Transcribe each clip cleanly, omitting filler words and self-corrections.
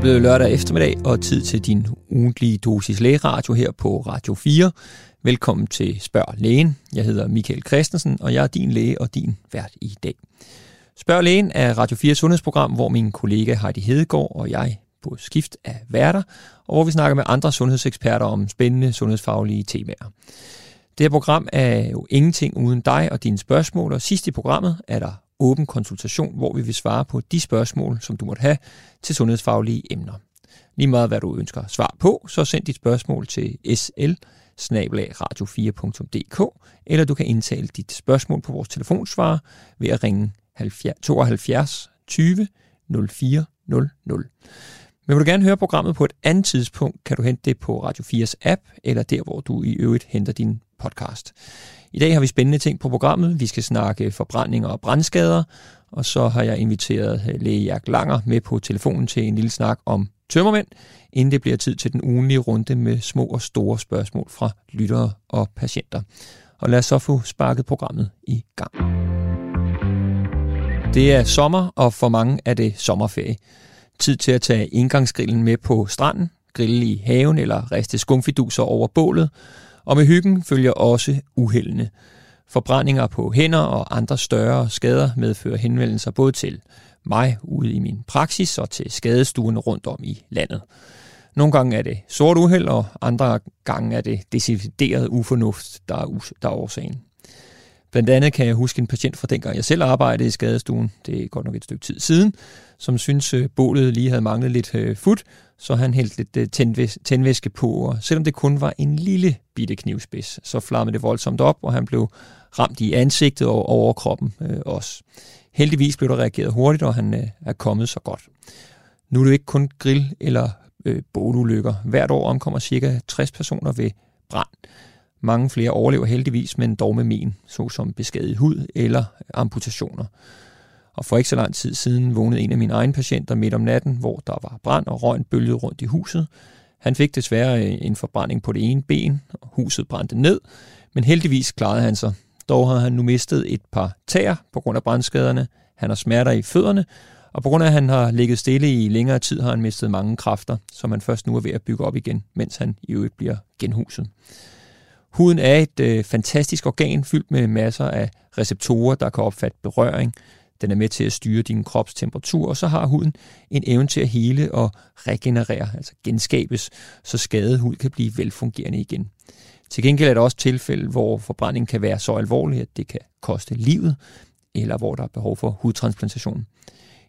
er blevet lørdag eftermiddag og tid til din ugentlige dosis lægeradio her på Radio 4. Velkommen til Spørg Lægen. Jeg hedder Michael Christensen, og jeg er din læge og din vært i dag. Spørg Lægen er Radio 4's sundhedsprogram, hvor min kollega Heidi Hedegård og jeg på skift er værter, og hvor vi snakker med andre sundhedseksperter om spændende sundhedsfaglige temaer. Det her program er jo ingenting uden dig og dine spørgsmål, og sidst i programmet er der åben konsultation, hvor vi vil svare på de spørgsmål, som du måtte have til sundhedsfaglige emner. Lige meget hvad du ønsker svar på, så send dit spørgsmål til sl@radio4.dk, eller du kan indtale dit spørgsmål på vores telefonsvarer ved at ringe 72 20 04 00. Men vil du gerne høre programmet på et andet tidspunkt, kan du hente det på Radio 4's app, eller der, hvor du i øvrigt henter din podcast. I dag har vi spændende ting på programmet. Vi skal snakke forbrændinger og brandskader, og så har jeg inviteret læge Jerk Langer med på telefonen til en lille snak om tømmermænd, inden det bliver tid til den ugentlige runde med små og store spørgsmål fra lyttere og patienter. Og lad os så få sparket programmet i gang. Det er sommer, og for mange er det sommerferie. Tid til at tage indgangsgrillen med på stranden, grille i haven eller riste skumfiduser over bålet, og med hyggen følger også uheldene. Forbrændinger på hænder og andre større skader medfører henvendelser både til mig ude i min praksis og til skadestuerne rundt om i landet. Nogle gange er det sort uheld, og andre gange er det decideret ufornuft, der er årsagen. Blandt andet kan jeg huske en patient fra dengang, jeg selv arbejdede i skadestuen, det er godt nok et stykke tid siden, som syntes, bålet lige havde manglet lidt fut, så han hældte lidt tændvæske på, og selvom det kun var en lille bitte knivspids, så flammede det voldsomt op, og han blev ramt i ansigtet og overkroppen også. Heldigvis blev der reageret hurtigt, og han er kommet så godt. Nu er det ikke kun grill- eller bålulykker. Hvert år omkommer ca. 60 personer ved brand. Mange flere overlever heldigvis, men dog med men, såsom beskadiget hud eller amputationer. Og for ikke så lang tid siden vågnede en af mine egne patienter midt om natten, hvor der var brand og røgen bølgede rundt i huset. Han fik desværre en forbrænding på det ene ben, og huset brændte ned, men heldigvis klarede han sig. Dog har han nu mistet et par tæer på grund af brandskaderne, han har smerter i fødderne, og på grund af, at han har ligget stille i længere tid, har han mistet mange kræfter, som han først nu er ved at bygge op igen, mens han i øvrigt bliver genhuset. Huden er et fantastisk organ fyldt med masser af receptorer, der kan opfatte berøring. Den er med til at styre din krops temperatur, og så har huden en evne til at hele og regenerere, altså genskabes, så skadet hud kan blive velfungerende igen. Til gengæld er der også tilfælde, hvor forbrændingen kan være så alvorlig, at det kan koste livet, eller hvor der er behov for hudtransplantation.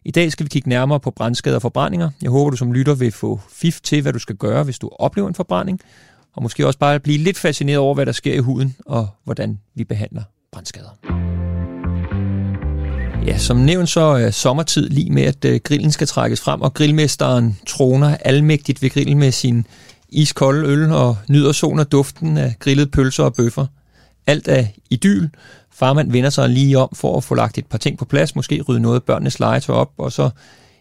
I dag skal vi kigge nærmere på brandskader og forbrændinger. Jeg håber, du som lytter vil få fif til, hvad du skal gøre, hvis du oplever en forbrænding, og måske også bare blive lidt fascineret over, hvad der sker i huden, og hvordan vi behandler brandskader. Ja, som nævnt, så er sommertid lige med, at grillen skal trækkes frem, og grillmesteren troner almægtigt ved grillen med sin iskolde øl og nyder solen og duften af grillede pølser og bøffer. Alt er idyl. Farmand vender sig lige om for at få lagt et par ting på plads, måske rydde noget af børnenes legetøj op, og så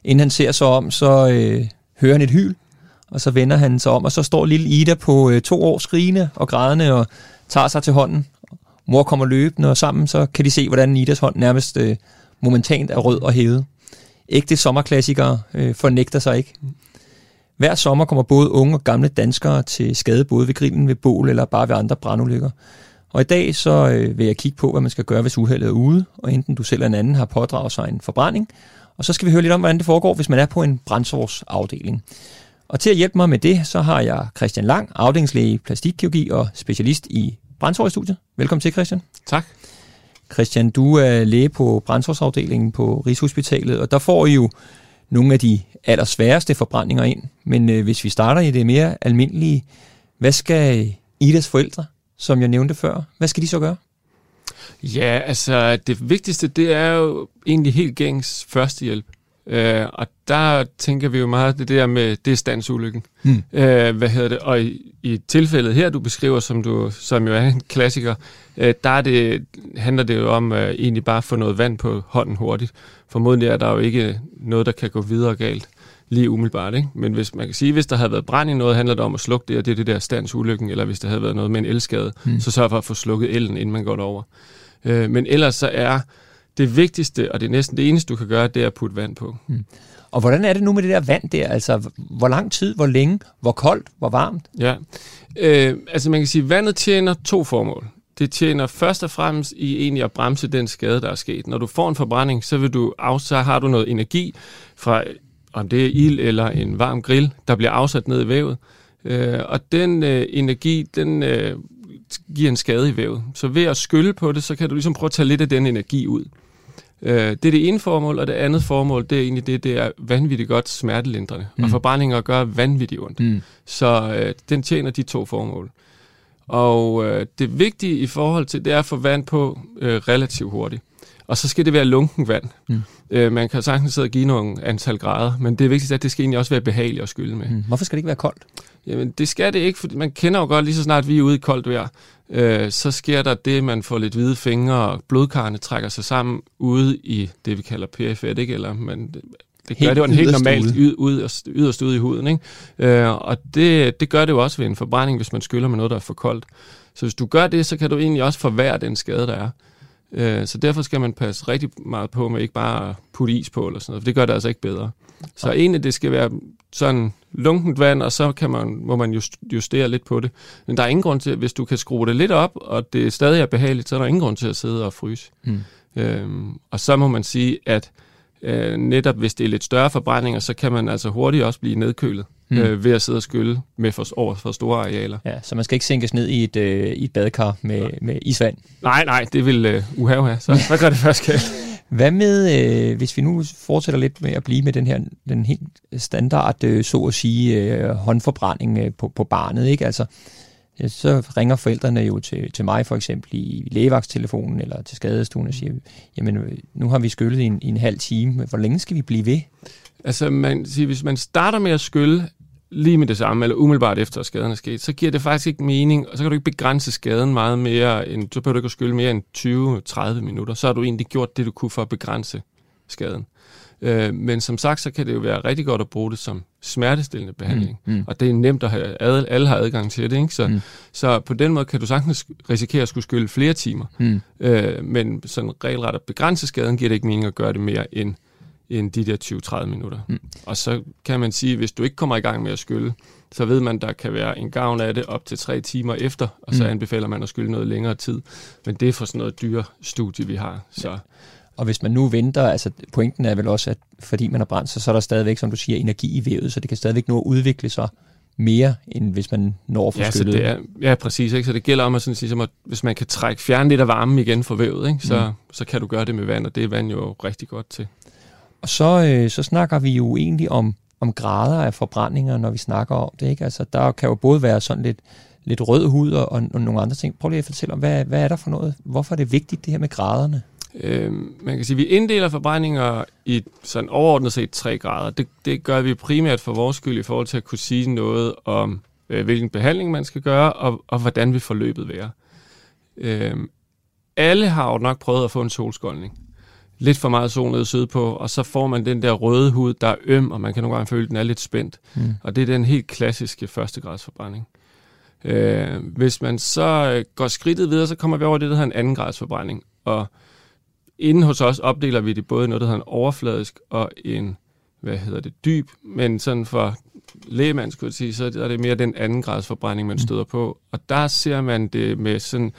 inden han ser sig om, så hører han et hyl. Og så vender han sig om, og så står lille Ida på 2 år skrigende og grædende og tager sig til hånden. Mor kommer løbende, og sammen så kan de se, hvordan Idas hånd nærmest momentant er rød og hævet. Ægte sommerklassikere fornægter sig ikke. Hver sommer kommer både unge og gamle danskere til skade, både ved grillen, ved bål eller bare ved andre brandulykker. Og i dag så vil jeg kigge på, hvad man skal gøre, hvis uheldet er ude, og enten du selv eller en anden har pådraget sig en forbrænding. Og så skal vi høre lidt om, hvordan det foregår, hvis man er på en brandsorgsafdeling. Og til at hjælpe mig med det, så har jeg Christian Lang, afdelingslæge i plastikkirurgi og specialist i brandsårsstudiet. Velkommen til, Christian. Tak. Christian, du er læge på brandsårsafdelingen på Rigshospitalet, og der får I jo nogle af de allersværeste forbrændinger ind. Men hvis vi starter i det mere almindelige, hvad skal Idas forældre, som jeg nævnte før, hvad skal de så gøre? Ja, altså det vigtigste, det er jo egentlig helt gængs førstehjælp. Og der tænker vi jo meget det der med, det er standsulykken. Og i tilfældet her, du beskriver, som jo er en klassiker, handler det jo om egentlig bare at få noget vand på hånden hurtigt. Formodentlig er der jo ikke noget, der kan gå videre galt lige umiddelbart, ikke? Men hvis man kan sige, hvis der havde været brand i noget, handler det om at slukke det, og det er det der standsulykken, eller hvis der havde været noget med en elskade, så sørg for at få slukket elden, inden man går derover. Men ellers så er Det vigtigste, og det er næsten det eneste, du kan gøre, det er at putte vand på. Mm. Og hvordan er det nu med det der vand der? Altså, hvor lang tid, hvor længe, hvor koldt, hvor varmt? Ja, altså man kan sige, at vandet tjener to formål. Det tjener først og fremmest i egentlig at bremse den skade, der er sket. Når du får en forbrænding, så har du noget energi fra, om det er ild eller en varm grill, der bliver afsat ned i vævet. Og den energi, den giver en skade i vævet. Så ved at skylle på det, så kan du ligesom prøve at tage lidt af den energi ud. Det er det ene formål, og det andet formål, det er egentlig det er vanvittigt godt smertelindrende. Mm. Og forbrændinger gør vanvittigt ondt. Mm. Så den tjener de to formål. Og det vigtige i forhold til, det er at få vand på relativt hurtigt. Og så skal det være lunken vand. Mm. Man kan sagtens sidde og give nogle antal grader, men det vigtigste er, at det skal egentlig også være behageligt at skylle med. Mm. Hvorfor skal det ikke være koldt? Jamen, det skal det ikke, for man kender jo godt, lige så snart vi er ude i koldt vejr, så sker der det, man får lidt hvide fingre, og blodkarrene trækker sig sammen ude i det, vi kalder periferik, eller man... Det gør det jo helt normalt yderst ude i huden, ikke? Og det gør det jo også ved en forbrænding, hvis man skyller med noget, der er for koldt. Så hvis du gør det, så kan du egentlig også forværre den skade, der er. Så derfor skal man passe rigtig meget på med ikke bare putte is på eller sådan noget, for det gør det altså ikke bedre. Så egentlig det skal være sådan lunkent vand, og så må man justere lidt på det. Men der er ingen grund til, hvis du kan skrue det lidt op, og det stadig er behageligt, så er der ingen grund til at sidde og fryse. Mm. Og så må man sige, at netop hvis det er lidt større forbrændinger, så kan man altså hurtigt også blive nedkølet ved at sidde og skylle med for store arealer. Ja, så man skal ikke sænkes ned i et badekar med isvand? Nej, det vil have. Så gør det først galt. Hvad med, hvis vi nu fortsætter lidt med at blive med den helt standard, så at sige, håndforbrænding på barnet, ikke? Altså, så ringer forældrene jo til mig for eksempel i lægevagtstelefonen eller til skadestuen og siger, jamen nu har vi skyllet i en halv time, hvor længe skal vi blive ved? Altså man siger, hvis man starter med at skylle lige med det samme, eller umiddelbart efter at skaden er sket, så giver det faktisk ikke mening, og så kan du ikke begrænse skaden meget mere, så behøver du ikke at skylle mere end 20-30 minutter, så har du egentlig gjort det, du kunne for at begrænse skaden. Men som sagt, så kan det jo være rigtig godt at bruge det som smertestillende behandling. Mm. Og det er nemt at have, alle har adgang til det, ikke? Så på den måde kan du sagtens risikere at skulle skylle flere timer. Mm. Men sådan regelret at begrænse skaden giver det ikke mening at gøre det mere end de der 20-30 minutter. Mm. Og så kan man sige, at hvis du ikke kommer i gang med at skylle, så ved man, at der kan være en gavn af det op til 3 timer efter, og så anbefaler man at skylle noget længere tid. Men det er for sådan noget dyre studie, vi har. Så... Og hvis man nu venter, altså pointen er vel også, at fordi man har brændt sig, så er der stadigvæk, som du siger, energi i vævet, så det kan stadigvæk nå at udvikle sig mere, end hvis man når for skyllet. Ja, præcis. Ikke? Så det gælder om, at, sådan, at hvis man kan fjerne lidt af varmen igen fra vævet, ikke? Så kan du gøre det med vand, og det er vand jo rigtig godt til. Og så snakker vi jo egentlig om grader af forbrændinger, når vi snakker om det, ikke? Altså der kan jo både være sådan lidt rød hud og nogle andre ting. Prøv lige at fortælle om, hvad er der for noget? Hvorfor er det vigtigt, det her med graderne? Man kan sige, at vi inddeler forbrændinger i sådan overordnet set 3 grader. Det gør vi primært for vores skyld i forhold til at kunne sige noget om, hvilken behandling man skal gøre, og hvordan vi forløbet være. Alle har jo nok prøvet at få en solskoldning. Lidt for meget sol nede sydpå, og så får man den der røde hud, der er og man kan nogle gange føle, at den er lidt spændt. Mm. Og det er den helt klassiske førstegradsforbrænding. Hvis man så går skridtet videre, så kommer vi over det, der hedder en andengradsforbrænding. Og inden hos os opdeler vi det både noget, der hedder en overfladisk og en, dyb, men sådan for lægemand, skulle jeg sige, så er det mere den anden grads forbrænding, man støder på. Og der ser man det med sådan,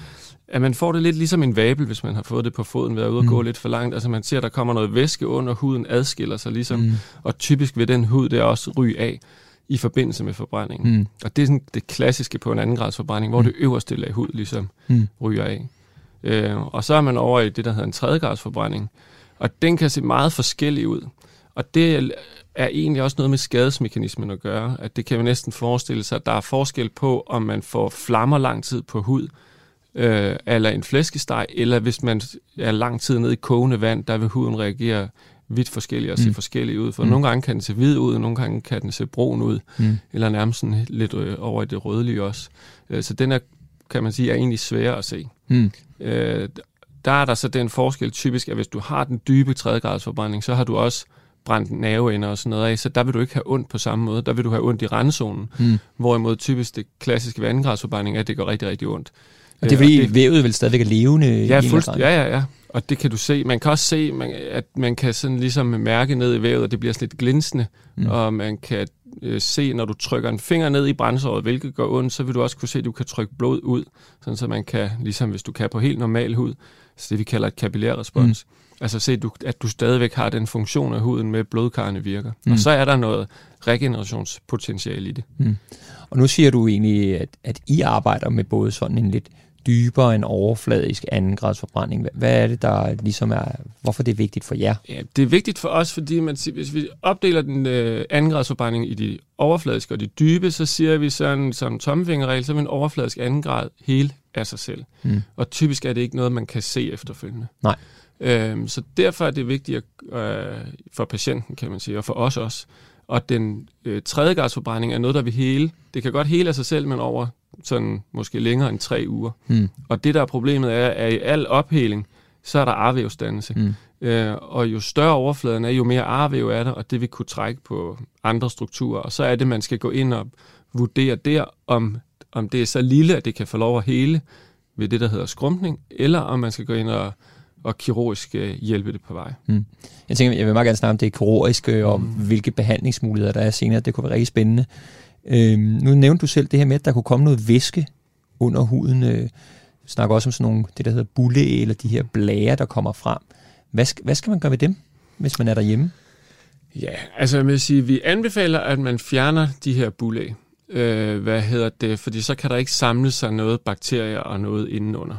at man får det lidt ligesom en vabel, hvis man har fået det på foden ved at gå lidt for langt. Altså man ser, at der kommer noget væske under, huden adskiller sig ligesom, og typisk vil den hud der også ryge af i forbindelse med forbrændingen. Mm. Og det er sådan det klassiske på en anden grads forbrænding, hvor det øverste lag hud ligesom ryger af. Og så er man over i det, der hedder en tredjegradsforbrænding, og den kan se meget forskellig ud. Og det er egentlig også noget med skadesmekanismen at gøre, at det kan man næsten forestille sig, at der er forskel på, om man får flammer lang tid på hud, eller en flæskesteg, eller hvis man er lang tid nede i kogende vand, der vil huden reagere vidt forskelligt og se forskellig ud. For nogle gange kan den se hvid ud, nogle gange kan den se brun ud, eller nærmest sådan lidt over i det rødlige også. Så den kan man sige, er egentlig sværere at se. Der er der så den forskel typisk, at hvis du har den dybe tredjegradsforbrænding, så har du også brændt nerveender og sådan noget af, så der vil du ikke have ondt på samme måde. Der vil du have ondt i rendezonen, hvorimod typisk det klassiske andengradsforbrænding er, at det går rigtig, rigtig ondt. Og det vil vævet vel stadigvæk er levende? Ja, fuldstændig. Ja. Og det kan du se. Man kan også se, at man kan sådan ligesom mærke ned i vævet, og det bliver sådan lidt glinsende. Mm. Og man kan se, når du trykker en finger ned i brændsåret, hvilket går ondt, så vil du også kunne se, at du kan trykke blod ud, sådan så man kan, ligesom hvis du kan på helt normal hud, så det vi kalder et kapillærrespons, altså se, at du stadigvæk har den funktion af huden med, at blodkarrene virker. Og så er der noget regenerationspotentiale i det. Og nu siger du egentlig, at I arbejder med både sådan en lidt dybere en overfladisk andengradsforbrænding. Hvad er det, der ligesom er... Hvorfor det er vigtigt for jer? Ja, det er vigtigt for os, fordi man, hvis vi opdeler den andengradsforbrænding i de overfladiske og de dybe, så siger vi sådan som tommefingerregel, så er en overfladisk andengrad hele af sig selv. Og typisk er det ikke noget, man kan se efterfølgende. Nej. Så derfor er det vigtigt for patienten, kan man sige, og for os også. Og den tredjegradsforbrænding er noget, der vil hele. Det kan godt hele af sig selv, men over sådan måske længere end 3 uger. Og det, der er problemet, er, at i al opheling, så er der arvævsdannelse. Og jo større overfladen er, jo mere arvæv er der, og det vil kunne trække på andre strukturer. Og så er det, man skal gå ind og vurdere der, om det er så lille, at det kan få lov at hele ved det, der hedder skrumpning, eller om man skal gå ind og kirurgisk hjælpe det på vej. Jeg vil meget gerne snakke om det kirurgiske, og hvilke behandlingsmuligheder der er senere. Det kunne være rigtig spændende. Nu nævnte du selv det her med, at der kunne komme noget væske under huden. Vi snakker også om sådan nogle, det der hedder bulle, eller de her blærer, der kommer frem. Hvad skal man gøre ved dem, hvis man er derhjemme? Ja, altså jeg vil sige, vi anbefaler, at man fjerner de her bulle. Fordi så kan der ikke samle sig noget bakterier og noget indenunder.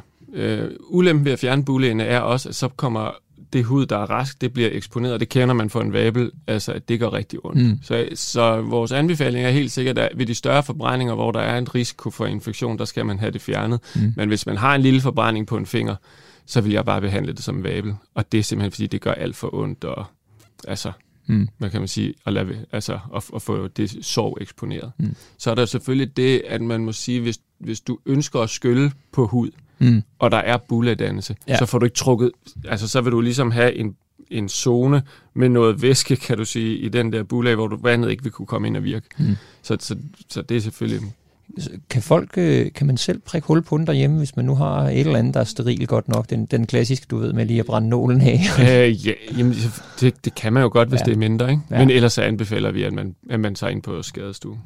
Ulempen ved at fjerne bulægene er også, at så kommer det hud, der er rask, det bliver eksponeret, det kender man for en vabel, altså at det går rigtig ondt. Så vores anbefaling er helt sikkert, at ved de større forbrændinger, hvor der er en risiko for infektion, der skal man have det fjernet. Men hvis man har en lille forbrænning på en finger, så vil jeg bare behandle det som en vabel. Og det er simpelthen, fordi det gør alt for ondt, og altså... Hvad kan man sige, at få det sår eksponeret. Så er der selvfølgelig det, at man må sige, hvis du ønsker at skylle på hud, og der er bulledannelse, så får du ikke trukket, altså så vil du ligesom have en zone med noget væske, kan du sige, i den der bulle, hvor vandet ikke vil kunne komme ind og virke. Så det er selvfølgelig... Kan man selv prikke hul på den derhjemme, hvis man nu har et eller andet, der er steril godt nok? Den klassiske, du ved, med lige at brænde nålen af. Det kan man jo godt, hvis det er mindre, ikke? Men ellers anbefaler vi, at man tager ind på skadestue.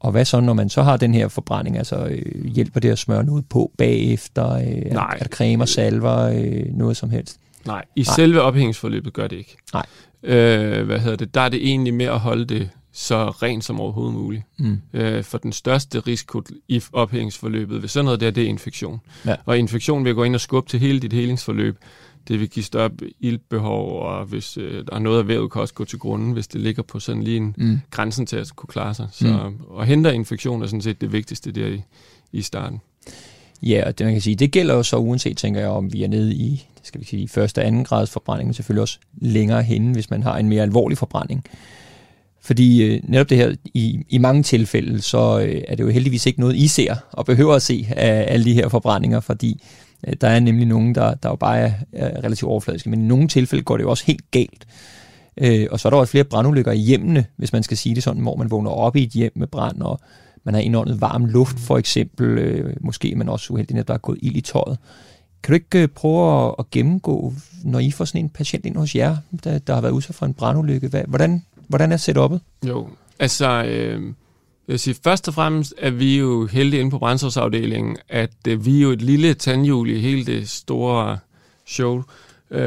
Og hvad så, når man så har den her forbrænding? Altså hjælper det at smøre noget på bagefter? Nej. Er der creme og salver? Noget som helst? Nej, selve ophængsforløbet gør det ikke. Nej. Der er det egentlig med at holde det så rent som overhovedet muligt. For den største risiko i ophængsforløbet ved sådan noget der, det er infektion. Og infektion vil gå ind og skubbe til hele dit helingsforløb. Det vil give større iltbehov, og hvis der er noget af vævet, kan også gå til grunden, hvis det ligger på sådan lige en grænsen til at kunne klare sig. Så at hindre infektion er sådan set det vigtigste der i starten. Ja, og det man kan sige, det gælder jo så uanset, tænker jeg, om vi er nede i, det skal vi sige, første og anden grads forbrænding, men selvfølgelig også længere henne, hvis man har en mere alvorlig forbrænding. Fordi netop det her, i mange tilfælde, så er det jo heldigvis ikke noget, I ser og behøver at se af alle de her forbrændinger, fordi der er nemlig nogen, der jo bare er relativt overfladiske, men i nogle tilfælde går det jo også helt galt. Og så er der også flere brandulykker i hjemmene, hvis man skal sige det sådan, hvor man vågner op i et hjem med brand, og man har indåndet varm luft for eksempel, måske man også uheldig, at der er gået ild i tøjet. Kan du ikke prøve at gennemgå, når I får sådan en patient ind hos jer, der har været udsat for en brandulykke, hvordan er setupet? Jo, altså, jeg vil sige, først og fremmest er vi jo heldige inde på brændsårsafdelingen, at vi er jo et lille tandhjul i hele det store show,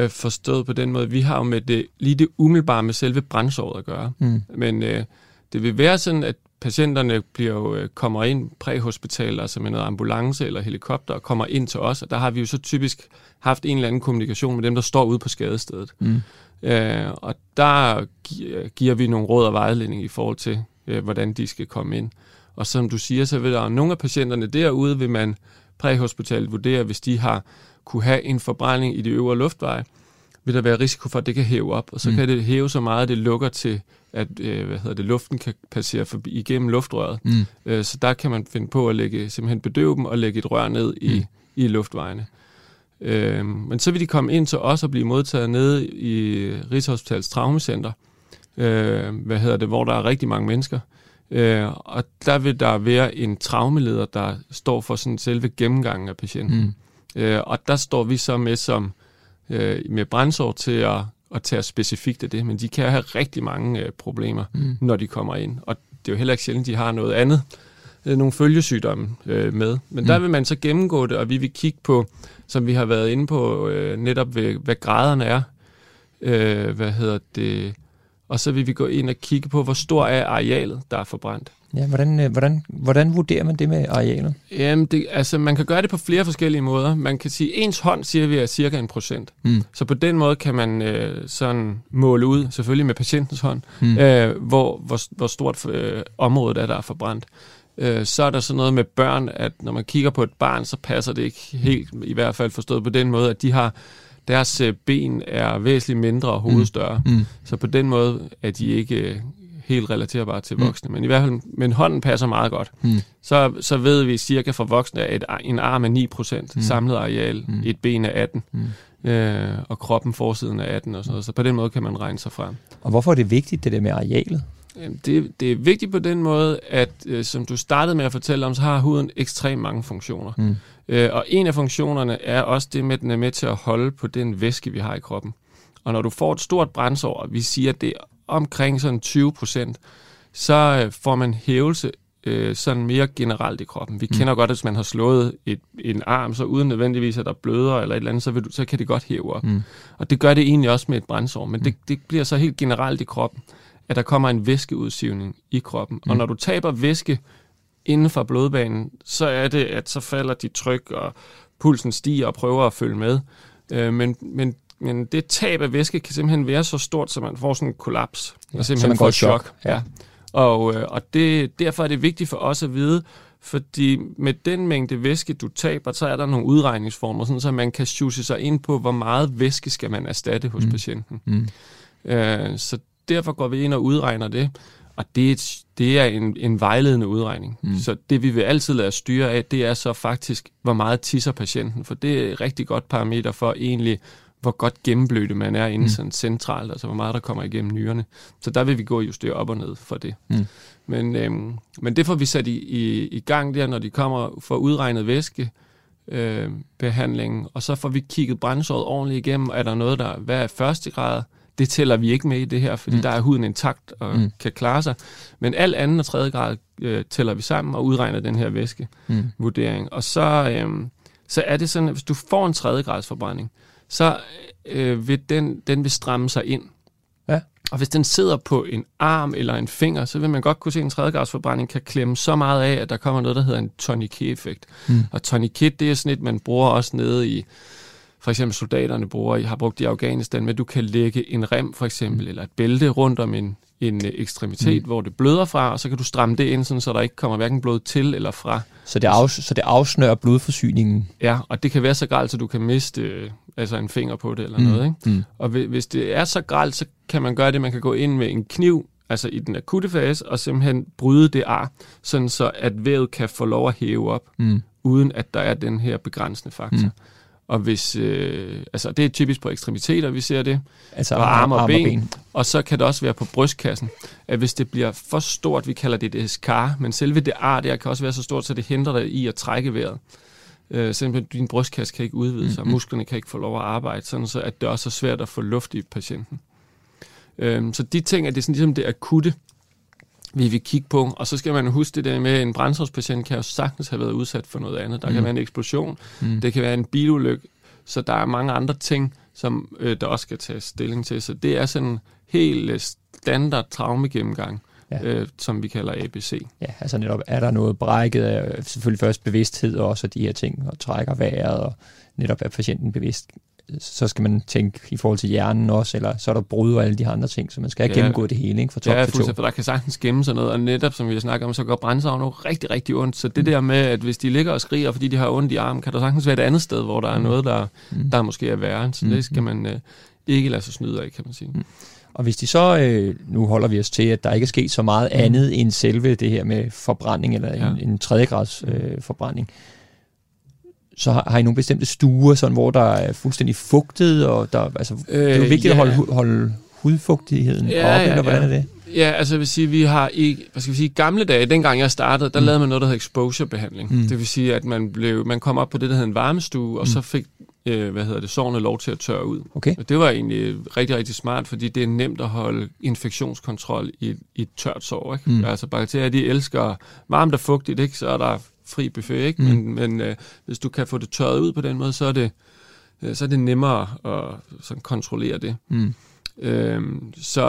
forstået på den måde. Vi har jo med det, lige det umiddelbare med selve brændsåret at gøre. Men det vil være sådan, at patienterne kommer ind præhospitaler, altså med noget ambulance eller helikopter, og kommer ind til os, og der har vi jo så typisk haft en eller anden kommunikation med dem, der står ude på skadestedet. Og der giver vi nogle råd og vejledning i forhold til, hvordan de skal komme ind. Og som du siger, så vil der nogle af patienterne derude, vil man præhospitalet vurdere, hvis de har kunne have en forbrænding i de øvre luftveje, vil der være risiko for, at det kan hæve op, og så kan det hæve så meget, at det lukker til, at luften kan passere forbi, igennem luftrøret. Så der kan man finde på at simpelthen bedøve dem og lægge et rør ned i luftvejene. Men så vil de komme ind til os og blive modtaget nede i Rigshospitalets traumecenter, hvor der er rigtig mange mennesker. Og der vil der være en traumeleder, der står for sådan selve gennemgangen af patienten. Og der står vi så med som med brændsår til at tage specifikt af det, men de kan have rigtig mange problemer, når de kommer ind. Og det er jo heller ikke sjældent, de har noget andet, nogle følgesygdomme med. Men der vil man så gennemgå det, og vi vil kigge på, som vi har været inde på, netop ved, hvad graderne er. Og så vil vi gå ind og kigge på, hvor stor er arealet, der er forbrændt. Ja, hvordan vurderer man det med arealet? Jamen, man kan gøre det på flere forskellige måder. Man kan sige, ens hånd, siger vi, er cirka 1%. Så på den måde kan man sådan måle ud, selvfølgelig med patientens hånd, hvor stort området er, der er forbrændt. Så er der sådan noget med børn, at når man kigger på et barn, så passer det ikke helt, i hvert fald forstået på den måde, at de har... Deres ben er væsentligt mindre og hovedet større, så på den måde er de ikke helt relaterbare til voksne, men i hvert fald, men hånden passer meget godt. Så ved vi cirka for voksne, at en arm er 9%, samlet areal, et ben er 18, og kroppen forsiden er 18 og sådan noget, så på den måde kan man regne sig frem. Og hvorfor er det vigtigt, det der med arealet? Det er vigtigt på den måde, at som du startede med at fortælle om, så har huden ekstremt mange funktioner. Og en af funktionerne er også det med, at den er med til at holde på den væske, vi har i kroppen. Og når du får et stort brændsår, vi siger, at det er omkring sådan 20%, så får man hævelse sådan mere generelt i kroppen. Vi kender godt, at hvis man har slået en arm, så uden nødvendigvis, at der bløder eller et eller andet, så kan det godt hæve op. Og det gør det egentlig også med et brændsår, men det bliver så helt generelt i kroppen, at der kommer en væskeudsivning i kroppen. Og når du taber væske inden for blodbanen, så er det, at så falder dit tryk, og pulsen stiger og prøver at følge med. Men det tab af væske kan simpelthen være så stort, så man får sådan en kollaps. Ja, og simpelthen så man får et chok. Ja. Og derfor er det vigtigt for os at vide, fordi med den mængde væske, du taber, så er der nogle udregningsformer, sådan, så man kan sjuse sig ind på, hvor meget væske skal man erstatte hos patienten. Så derfor går vi ind og udregner det, og det er en vejledende udregning. Så det, vi vil altid lade styre af, det er så faktisk, hvor meget tisser patienten, for det er et rigtig godt parameter for egentlig, hvor godt gennemblødt man er inden sådan centralt, altså hvor meget der kommer igennem nyrerne. Så der vil vi gå og justere op og ned for det. Men det får vi sat i gang der, når de kommer for udregnet væske, behandlingen, og så får vi kigget brændsåret ordentligt igennem, er der noget, hvad er første grad? Det tæller vi ikke med i det her, fordi der er huden intakt og kan klare sig. Men al anden og tredje grad tæller vi sammen og udregner den her væskevurdering. Og så er det sådan, at hvis du får en tredje grads forbrænding, så vil den vil stramme sig ind. Ja. Og hvis den sidder på en arm eller en finger, så vil man godt kunne se, at en tredje grads forbrænding kan klemme så meget af, at der kommer noget, der hedder en tourniquet-effekt. Og tourniquet, det er sådan et, man bruger også nede i... For eksempel soldaterne bruger, jeg har brugt det i Afghanistan, men du kan lægge en rem for eksempel, eller et bælte rundt om en ekstremitet, hvor det bløder fra, og så kan du stramme det ind, sådan, så der ikke kommer hverken blod til eller fra. Så det afsnører blodforsyningen? Ja, og det kan være så grelt, så du kan miste en finger på det eller noget. Ikke? Og hvis det er så grelt, så kan man gøre det, man kan gå ind med en kniv, altså i den akutte fase, og simpelthen bryde det ar, sådan så at vævet kan få lov at hæve op, uden at der er den her begrænsende faktor. Og hvis, det er typisk på ekstremiteter, vi ser det, altså og arme og ben, og så kan det også være på brystkassen, at hvis det bliver for stort, vi kalder det et skar, men selve det ar der kan også være så stort, så det hindrer dig i at trække vejret. Simpelthen din brystkasse kan ikke udvide sig, musklerne kan ikke få lov at arbejde, sådan så at det også er svært at få luft i patienten. Så de ting, at det er sådan ligesom det akutte, vi vil kigge på, og så skal man huske det der med, at en brændsårspatient kan jo sagtens have været udsat for noget andet. Der kan være en eksplosion, det kan være en bilulykke, så der er mange andre ting, som der også skal tages stilling til. Så det er sådan en helt standard traumegennemgang, som vi kalder ABC. Ja, altså netop er der noget brækket, selvfølgelig først bevidsthed og også de her ting, og trækker vejret, og netop er patienten bevidst. Så skal man tænke i forhold til hjernen også, eller så er der brud og alle de andre ting, så man skal gennemgå det hele, ikke? Fra top til top. For der kan sagtens gemme sig noget, og netop som vi har snakket om, så går brændsår nu rigtig, rigtig ondt. Så det der med, at hvis de ligger og skriger, fordi de har ondt i armen, kan der sagtens være et andet sted, hvor der er noget, der måske er værre. Så det skal man ikke lade sig snyde af, kan man sige. Og hvis de så, nu holder vi os til, at der ikke er sket så meget andet end selve det her med forbrænding, eller en tredjegrads forbrænding, så har I nogle bestemte stuer, sådan, hvor der er fuldstændig fugtet, og det er vigtigt at holde hudfugtigheden op, eller hvordan er det? Ja, altså jeg vil sige, vi har i gamle dage, dengang jeg startede, der lavede man noget, der hedder exposure-behandling. Det vil sige, at man kom op på det, der hedder en varmestue, og så fik sovende lov til at tørre ud. Okay. Og det var egentlig rigtig, rigtig smart, fordi det er nemt at holde infektionskontrol i et tørt sår. Ikke? Mm. Altså bakterier, de elsker varmt og fugtigt, ikke? Så er der fri buffet, ikke? Mm. Men hvis du kan få det tørret ud på den måde, så er det nemmere at sådan kontrollere det. Mm.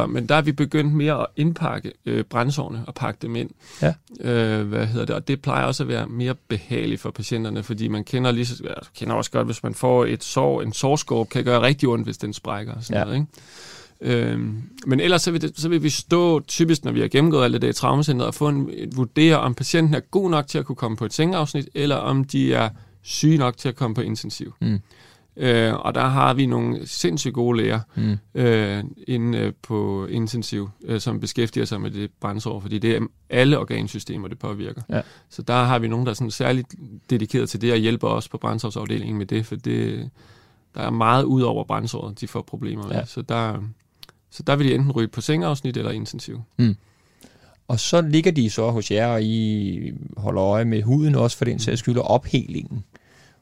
Men der er vi begyndt mere at indpakke brændsårene og pakke dem ind. Ja. Og det plejer også at være mere behageligt for patienterne, fordi man kender kender også godt, hvis man får et sår, en sårskorpe kan gøre rigtig ondt, hvis den sprækker og sådan noget, ikke? Men ellers så vil vi stå, typisk når vi har gennemgået alle det i traumacenteret, og få vurdere, om patienten er god nok til at kunne komme på et sengeafsnit, eller om de er syge nok til at komme på intensiv. Mm. Og der har vi nogle sindssygt gode læger inde på intensiv, som beskæftiger sig med det brændsår, fordi det er alle organsystemer, det påvirker. Ja. Så der har vi nogen, der er sådan særligt dedikeret til det og hjælper os på brændsårsafdelingen med det, for det, der er meget ud over brændsåret, de får problemer med. Ja. Så der vil de enten ryge på sengeafsnit eller intensiv. Mm. Og så ligger de så hos jer, og I holder øje med huden også, for den sags skyld, og ophælingen.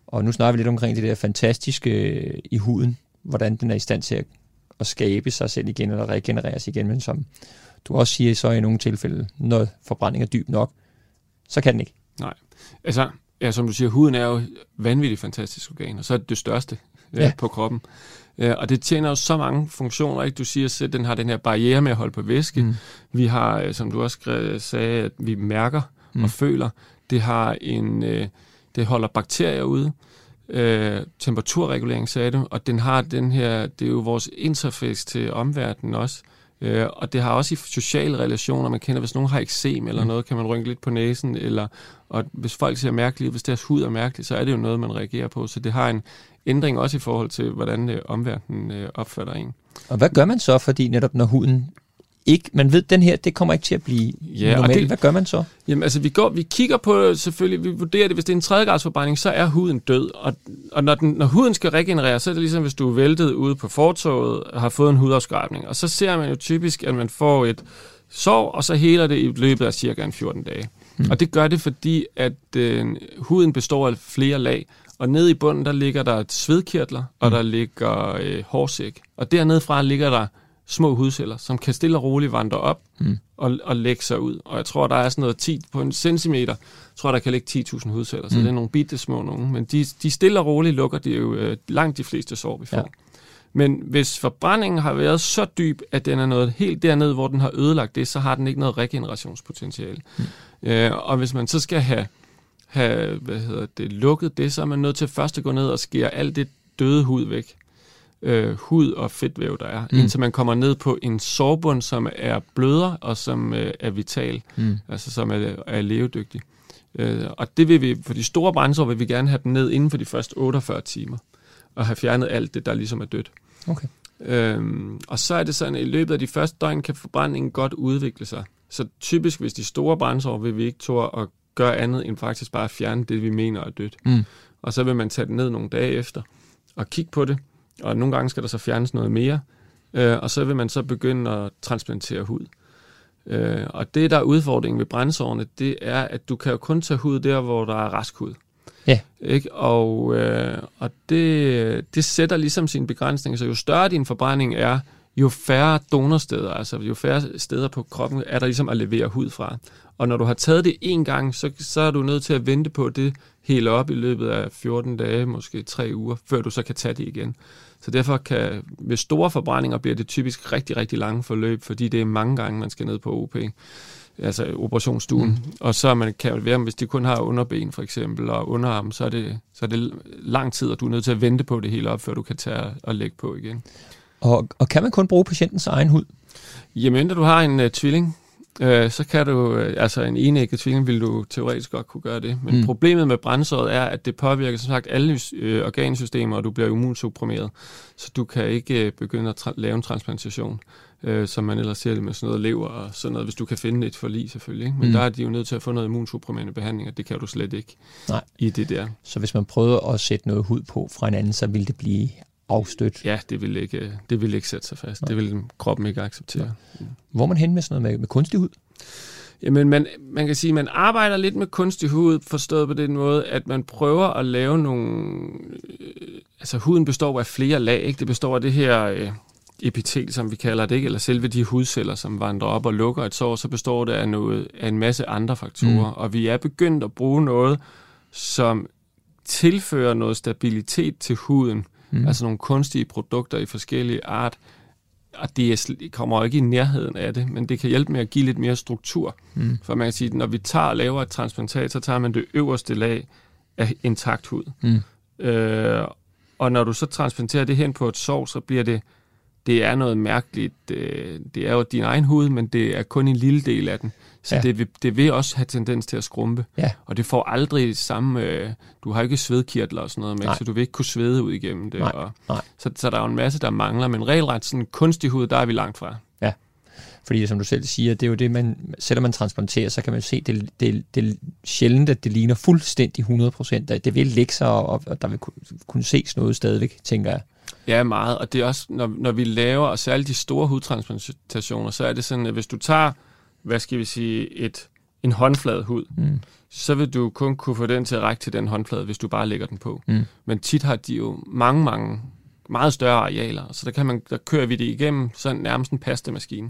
Og nu snakker vi lidt omkring det der fantastiske i huden, hvordan den er i stand til at skabe sig selv igen, eller regenereres igen, men som du også siger, så i nogle tilfælde, når forbrænding er dyb nok, så kan den ikke. Nej, altså, ja, som du siger, huden er jo vanvittigt fantastisk organ, og så er det største på kroppen. Og det tjener jo så mange funktioner, ikke? Du siger selv, at den har den her barriere med at holde på væske. Mm. Vi har, som du også sagde, at vi mærker og føler. Det har en... Det holder bakterier ude, temperaturregulering, sagde du, og den har den her, det er jo vores interface til omverdenen også, og det har også i sociale relationer, man kender, hvis nogen har eksem eller noget, kan man rynke lidt på næsen, eller og hvis folk ser mærkelige, hvis deres hud er mærkelig, så er det jo noget, man reagerer på, så det har en ændring også i forhold til, hvordan omverdenen opfatter en. Og hvad gør man så, fordi netop når huden... Ikke, man ved, den her, det kommer ikke til at blive normalt. Hvad gør man så? Jamen, altså, vi kigger på, selvfølgelig, vi vurderer det, hvis det er en 3. grads forbrænding, så er huden død. Og når huden skal regenerere, så er det ligesom, hvis du er væltet ude på fortovet og har fået en hudafskrabning. Og så ser man jo typisk, at man får et sår, og så heler det i løbet af cirka 14 dage. Mm. Og det gør det, fordi at huden består af flere lag. Og nede i bunden, der ligger der svedkirtler, og der ligger hårsæk. Og dernede fra ligger der små hudceller, som kan stille og roligt vandre op og lægge sig ud. Og jeg tror, der er sådan noget 10 på en centimeter, tror der kan ligge 10.000 hudceller, så det er nogle bitte små nogen. Men de stille og roligt lukker det jo langt de fleste sår, vi får. Ja. Men hvis forbrændingen har været så dyb, at den er noget helt dernede, hvor den har ødelagt det, så har den ikke noget regenerationspotentiale. Mm. Og hvis man så skal have lukket det, så er man nødt til først at gå ned og skære alt det døde hud væk. Hud og fedtvæv, der er, indtil man kommer ned på en sårbund, som er bløder og som er vital, altså som er levedygtig. Og det vil vi, for de store brændsår vil vi gerne have dem ned inden for de første 48 timer, og have fjernet alt det, der ligesom er dødt. Okay. Og så er det sådan, at i løbet af de første døgn kan forbrændingen godt udvikle sig. Så typisk, hvis de store brændsår, vil vi ikke tåre at gøre andet, end faktisk bare at fjerne det, vi mener er dødt. Mm. Og så vil man tage det ned nogle dage efter, og kigge på det, og nogle gange skal der så fjernes noget mere, og så vil man så begynde at transplantere hud. Og det, der er udfordringen ved brændsårene, det er, at du kan jo kun tage hud der, hvor der er rask hud. Ja. Ikke? Og det sætter ligesom sine begrænsninger, så jo større din forbrænding er, jo færre donorsteder, altså jo færre steder på kroppen, er der ligesom at levere hud fra. Og når du har taget det en gang, så er du nødt til at vente på det hele op i løbet af 14 dage, måske 3 uger, før du så kan tage det igen. Så derfor kan, ved store forbrændinger, bliver det typisk rigtig, rigtig lange forløb, fordi det er mange gange, man skal ned på OP, altså operationsstuen. Mm. Og så man kan være, hvis de kun har underben for eksempel, og underarm, så er det lang tid, og du er nødt til at vente på det hele op, før du kan tage og lægge på igen. Og kan man kun bruge patientens egen hud? Jamen, når du har en tvilling, så kan du, altså en enægget tvilling, vil du teoretisk godt kunne gøre det. Men problemet med brændsåret er, at det påvirker som sagt alle organsystemer, og du bliver immunsupprimeret. Så du kan ikke begynde at lave en transplantation, som man ellers ser det med sådan noget lever og sådan noget, hvis du kan finde et forlig selvfølgelig. Ikke? Men der er de jo nødt til at få noget immunsupprimerende behandling, og det kan du slet ikke. Nej. I det der. Så hvis man prøvede at sætte noget hud på fra en anden, så ville det blive... afstødt. Ja, det vil ikke sætte sig fast. Nej. Det vil kroppen ikke acceptere. Ja. Hvor er man hen med sådan noget med kunstig hud? Jamen, man kan sige, at man arbejder lidt med kunst i hovedet, forstået på den måde, at man prøver at lave nogle... Altså, huden består af flere lag, ikke? Det består af det her epitel, som vi kalder det, ikke? Eller selve de hudceller, som vandrer op og lukker et sår, så består det af, af en masse andre faktorer. Mm. Og vi er begyndt at bruge noget, som tilfører noget stabilitet til huden. Mm. Altså nogle kunstige produkter i forskellige art. Og det kommer ikke i nærheden af det, men det kan hjælpe med at give lidt mere struktur. Mm. For man kan sige, at når vi tager og laver et transplantat, så tager man det øverste lag af intakt hud. Mm. Og når du så transplanterer det hen på et sår, så bliver det, det er noget mærkeligt. Det er jo din egen hud, men det er kun en lille del af den. Så ja. Det vil også have tendens til at skrumpe. Ja. Og det får aldrig samme... du har ikke svedkirtler og sådan noget med, så du vil ikke kunne svede ud igennem det. Nej. Nej. Så der er jo en masse, der mangler. Men regelret sådan kunstig hud, der er vi langt fra. Ja, fordi som du selv siger, det er jo det, man... Selvom man transplanterer, så kan man se, det er sjældent, at det ligner fuldstændig 100%. Det vil lægge sig, og der vil kunne ses noget stadigvæk, tænker jeg. Ja, meget. Og det er også, når vi laver, og særligt de store hudtransplantationer, så er det sådan, at hvis du tager... hvad skal vi sige, en håndflad hud, så vil du kun kunne få den til at række til den håndflade, hvis du bare lægger den på. Mm. Men tit har de jo mange, meget større arealer, så der kører vi det igennem sådan nærmest en pastemaskine,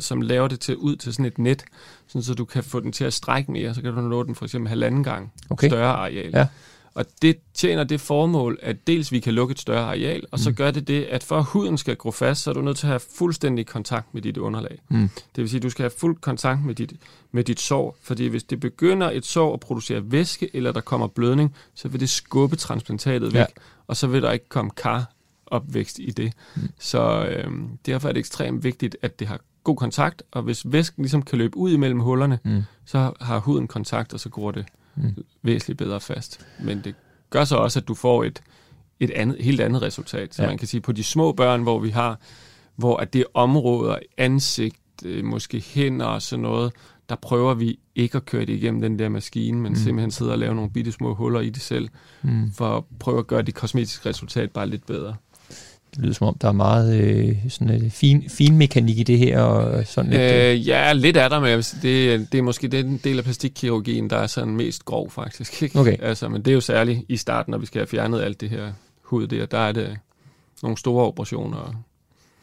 som laver det til ud til sådan et net, sådan, så du kan få den til at strække mere, så kan du nå den for eksempel 1,5 gang større areal. Ja. Og det tjener det formål, at dels vi kan lukke et større areal, og så gør det, at for at huden skal gro fast, så er du nødt til at have fuldstændig kontakt med dit underlag. Mm. Det vil sige, at du skal have fuld kontakt med dit sår, fordi hvis det begynder et sår at producere væske, eller der kommer blødning, så vil det skubbe transplantatet væk, og så vil der ikke komme karopvækst i det. Mm. Så derfor er det ekstremt vigtigt, at det har god kontakt, og hvis væsken ligesom kan løbe ud imellem hullerne, så har huden kontakt, og så gror det væsentligt bedre fast. Men det gør så også, at du får et helt andet resultat. Så man kan sige, på de små børn, hvor at det områder, ansigt, måske hænder og sådan noget, der prøver vi ikke at køre det igennem den der maskine, men simpelthen sidder og laver nogle bitte små huller i det selv, for at prøve at gøre det kosmetiske resultat bare lidt bedre. Det lyder som om, der er meget sådan fin mekanik i det her. Og sådan lidt, ja, lidt er der, men det er måske den del af plastikkirurgien, der er sådan mest grov faktisk. Ikke? Okay. Altså, men det er jo særligt i starten, når vi skal have fjernet alt det her hud der. Der er det nogle store operationer.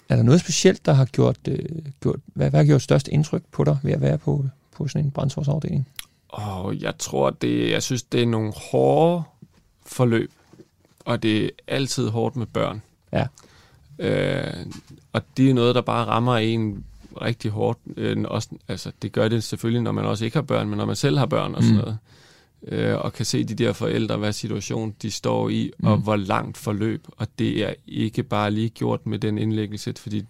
Er der noget specielt, der har gjort hvad har gjort størst indtryk på dig ved at være på sådan en brændsårsafdeling? Jeg tror, jeg synes, det er nogle hårde forløb, og det er altid hårdt med børn. Ja. Og det er noget, der bare rammer en rigtig hårdt. Også, altså, det gør det selvfølgelig, når man også ikke har børn, men når man selv har børn og sådan noget. Og kan se de der forældre, hvad situation de står i, og hvor langt forløb. Og det er ikke bare lige gjort med den indlæggelse, fordi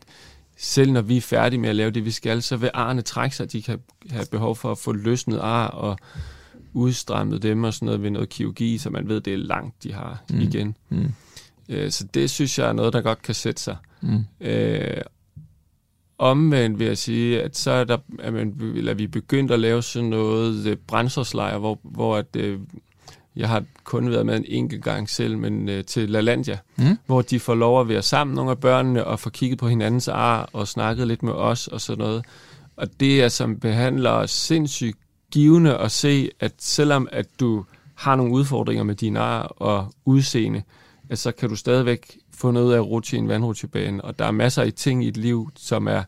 selv når vi er færdige med at lave det, vi skal, så vil arrene trække sig, de kan have behov for at få løsnet ar og udstrammet dem og sådan noget ved noget kirurgi, så man ved, det er langt, de har igen. Mm. Så det synes jeg er noget, der godt kan sætte sig. Omvendt vil jeg sige, at så er der, at vi begyndt at lave sådan noget brændsårslejr, hvor at, jeg har kun været med en enkelt gang selv, men til La Landia, hvor de får lov at være sammen, nogle af børnene, og få kigget på hinandens ar, og snakket lidt med os og sådan noget. Og det er som behandler sindssygt givende at se, at selvom at du har nogle udfordringer med dine ar og udseende, at så kan du stadigvæk få noget af at rutsche i en vandrutsjebane, og der er masser af ting i et liv, som er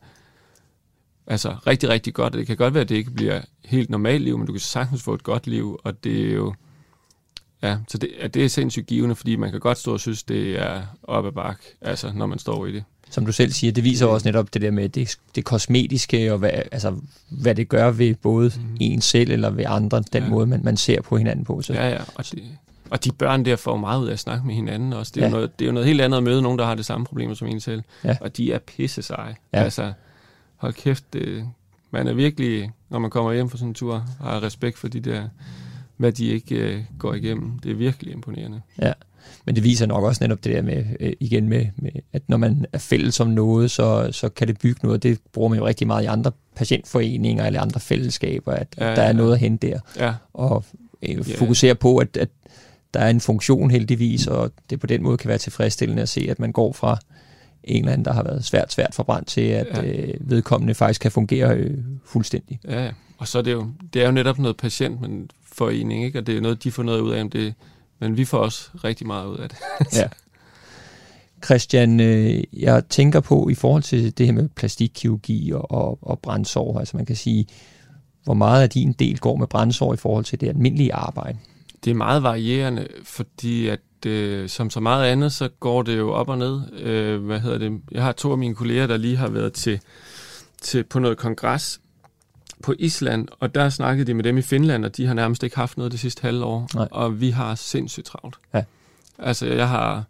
altså rigtig, rigtig godt, og det kan godt være, at det ikke bliver helt normalt liv, men du kan sagtens få et godt liv, og det er jo, ja, så det er sindssygt givende, fordi man kan godt stå og synes, det er op ad bakke, altså når man står i det. Som du selv siger, det viser også netop det der med det kosmetiske, og hvad det gør ved både en selv, eller ved andre, den måde, man ser på hinanden på. Så. Ja, og det... Og de børn der får meget ud af at snakke med hinanden også. Det er, det er jo noget helt andet at møde nogen, der har det samme problem som en selv. Ja. Og de er pisse seje. Ja. Altså, hold kæft, man er virkelig, når man kommer hjem fra sådan en tur, har respekt for de der, hvad de ikke går igennem. Det er virkelig imponerende. Ja, men det viser nok også netop det der med, igen med at når man er fælles om noget, så kan det bygge noget. Det bruger man jo rigtig meget i andre patientforeninger eller andre fællesskaber, at der er noget at hente der. Ja. Og fokusere på, at der er en funktion heldigvis, og det på den måde kan være tilfredsstillende at se, at man går fra en eller anden, der har været svært forbrændt til, at vedkommende faktisk kan fungere fuldstændig. Ja, og så er det er jo netop noget patientforening, ikke? Og det er noget, de får noget ud af, men vi får også rigtig meget ud af det. Ja. Christian, jeg tænker på i forhold til det her med plastikkirurgi og brændsår, altså man kan sige, hvor meget af din del går med brændsår i forhold til det almindelige arbejde? Det er meget varierende, fordi at som så meget andet, så går det jo op og ned. Jeg har to af mine kolleger, der lige har været til på noget kongres på Island, og der snakkede de med dem i Finland, og de har nærmest ikke haft noget det sidste halve år. Nej. Og vi har sindssygt travlt. Ja. Altså, jeg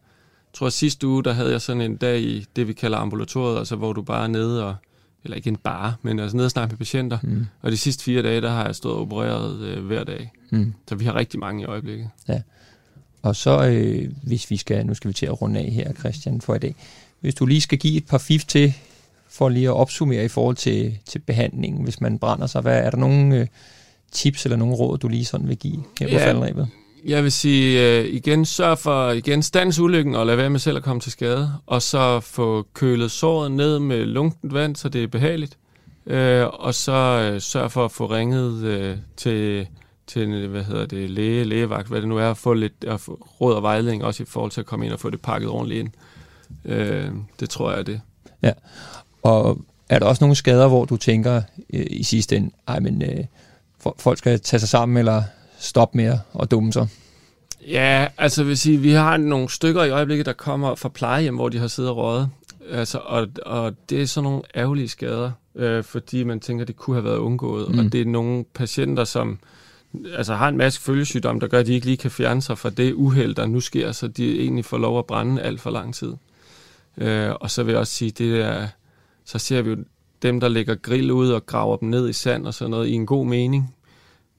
tror sidste uge, der havde jeg sådan en dag i det, vi kalder ambulatoriet, altså hvor du bare er nede og, eller ikke en bare, men altså nede og snakke med patienter. Mm. Og de sidste 4 dage, der har jeg stået og opereret hver dag. Mm. Så vi har rigtig mange i øjeblikket. Ja. Og så, hvis vi skal, nu skal vi til at runde af her, Christian, for i dag. Hvis du lige skal give et par fif til, for lige at opsummere i forhold til behandlingen, hvis man brænder sig, er der nogle tips eller nogle råd, du lige sådan vil give her på faldrebet? Jeg vil sige, igen, sørg for stands ulykken og lad være med selv at komme til skade, og så få kølet såret ned med lunkent vand, så det er behageligt, og så sørg for at få ringet til en, lægevagt, hvad det nu er, at få lidt at få råd og vejledning, også i forhold til at komme ind og få det pakket ordentligt ind. Det tror jeg er det. Ja, og er der også nogle skader, hvor du tænker i sidste ende, folk skal tage sig sammen eller stoppe med at dumme sig? Ja, altså vil sige, vi har nogle stykker i øjeblikket, der kommer fra plejehjem, hvor de har siddet og røget. Altså, og det er sådan nogle ærgerlige skader, fordi man tænker, det kunne have været undgået. Mm. Og det er nogle patienter, som har en masse følgesygdom, der gør, at de ikke lige kan fjerne sig fra det uheld, der nu sker, så de egentlig får lov at brænde alt for lang tid. Og så vil jeg også sige, så ser vi jo dem, der lægger grill ud og graver dem ned i sand og sådan noget, i en god mening.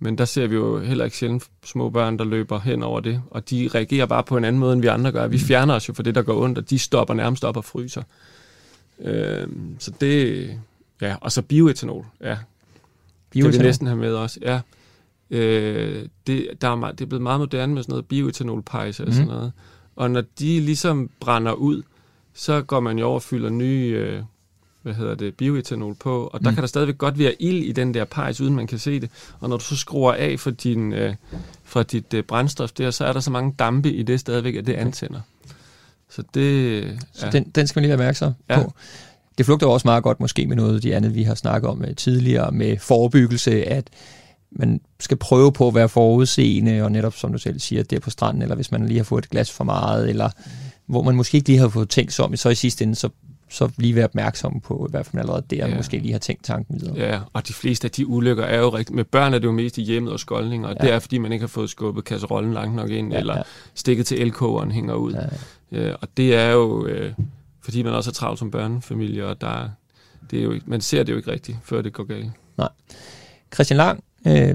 Men der ser vi jo heller ikke sjældent små børn, der løber hen over det, og de reagerer bare på en anden måde, end vi andre gør. Vi fjerner os jo fra det, der går ondt, og de stopper nærmest op og fryser. Så det... Ja, og så bioetanol. Ja. Bioetanol. Det vil vi næsten have med også, ja. Det er blevet meget moderne med sådan noget bioetanolpejse og sådan noget. Og når de ligesom brænder ud, så går man jo over og fylder nye bioetanol på, og der kan der stadigvæk godt være ild i den der pejs, uden man kan se det. Og når du så skruer af for fra dit brændstof der, så er der så mange dampe i det stadigvæk, at det antænder. Så det... Ja. Så den skal man lige være opmærksom på. Det flugter også meget godt måske med noget af de andet, vi har snakket om tidligere, med forebyggelse, at man skal prøve på at være forudseende, og netop, som du selv siger, der på stranden, eller hvis man lige har fået et glas for meget, eller hvor man måske ikke lige har fået tænkt sig om, så i sidste ende, så lige være opmærksom på, i hvert fald allerede der, måske lige har tænkt tanken videre. Ja, og de fleste af de ulykker er jo rigtigt. Med børn er det jo mest i hjemmet og skoldninger, og det er, fordi man ikke har fået skubbet kasserollen langt nok ind, eller stikket til elkogeren hænger ud. Ja. Og det er jo, fordi man også er travlt som børnefamilie, og man ser det jo ikke rigtigt, før det går galt. Nej. Christian Lang,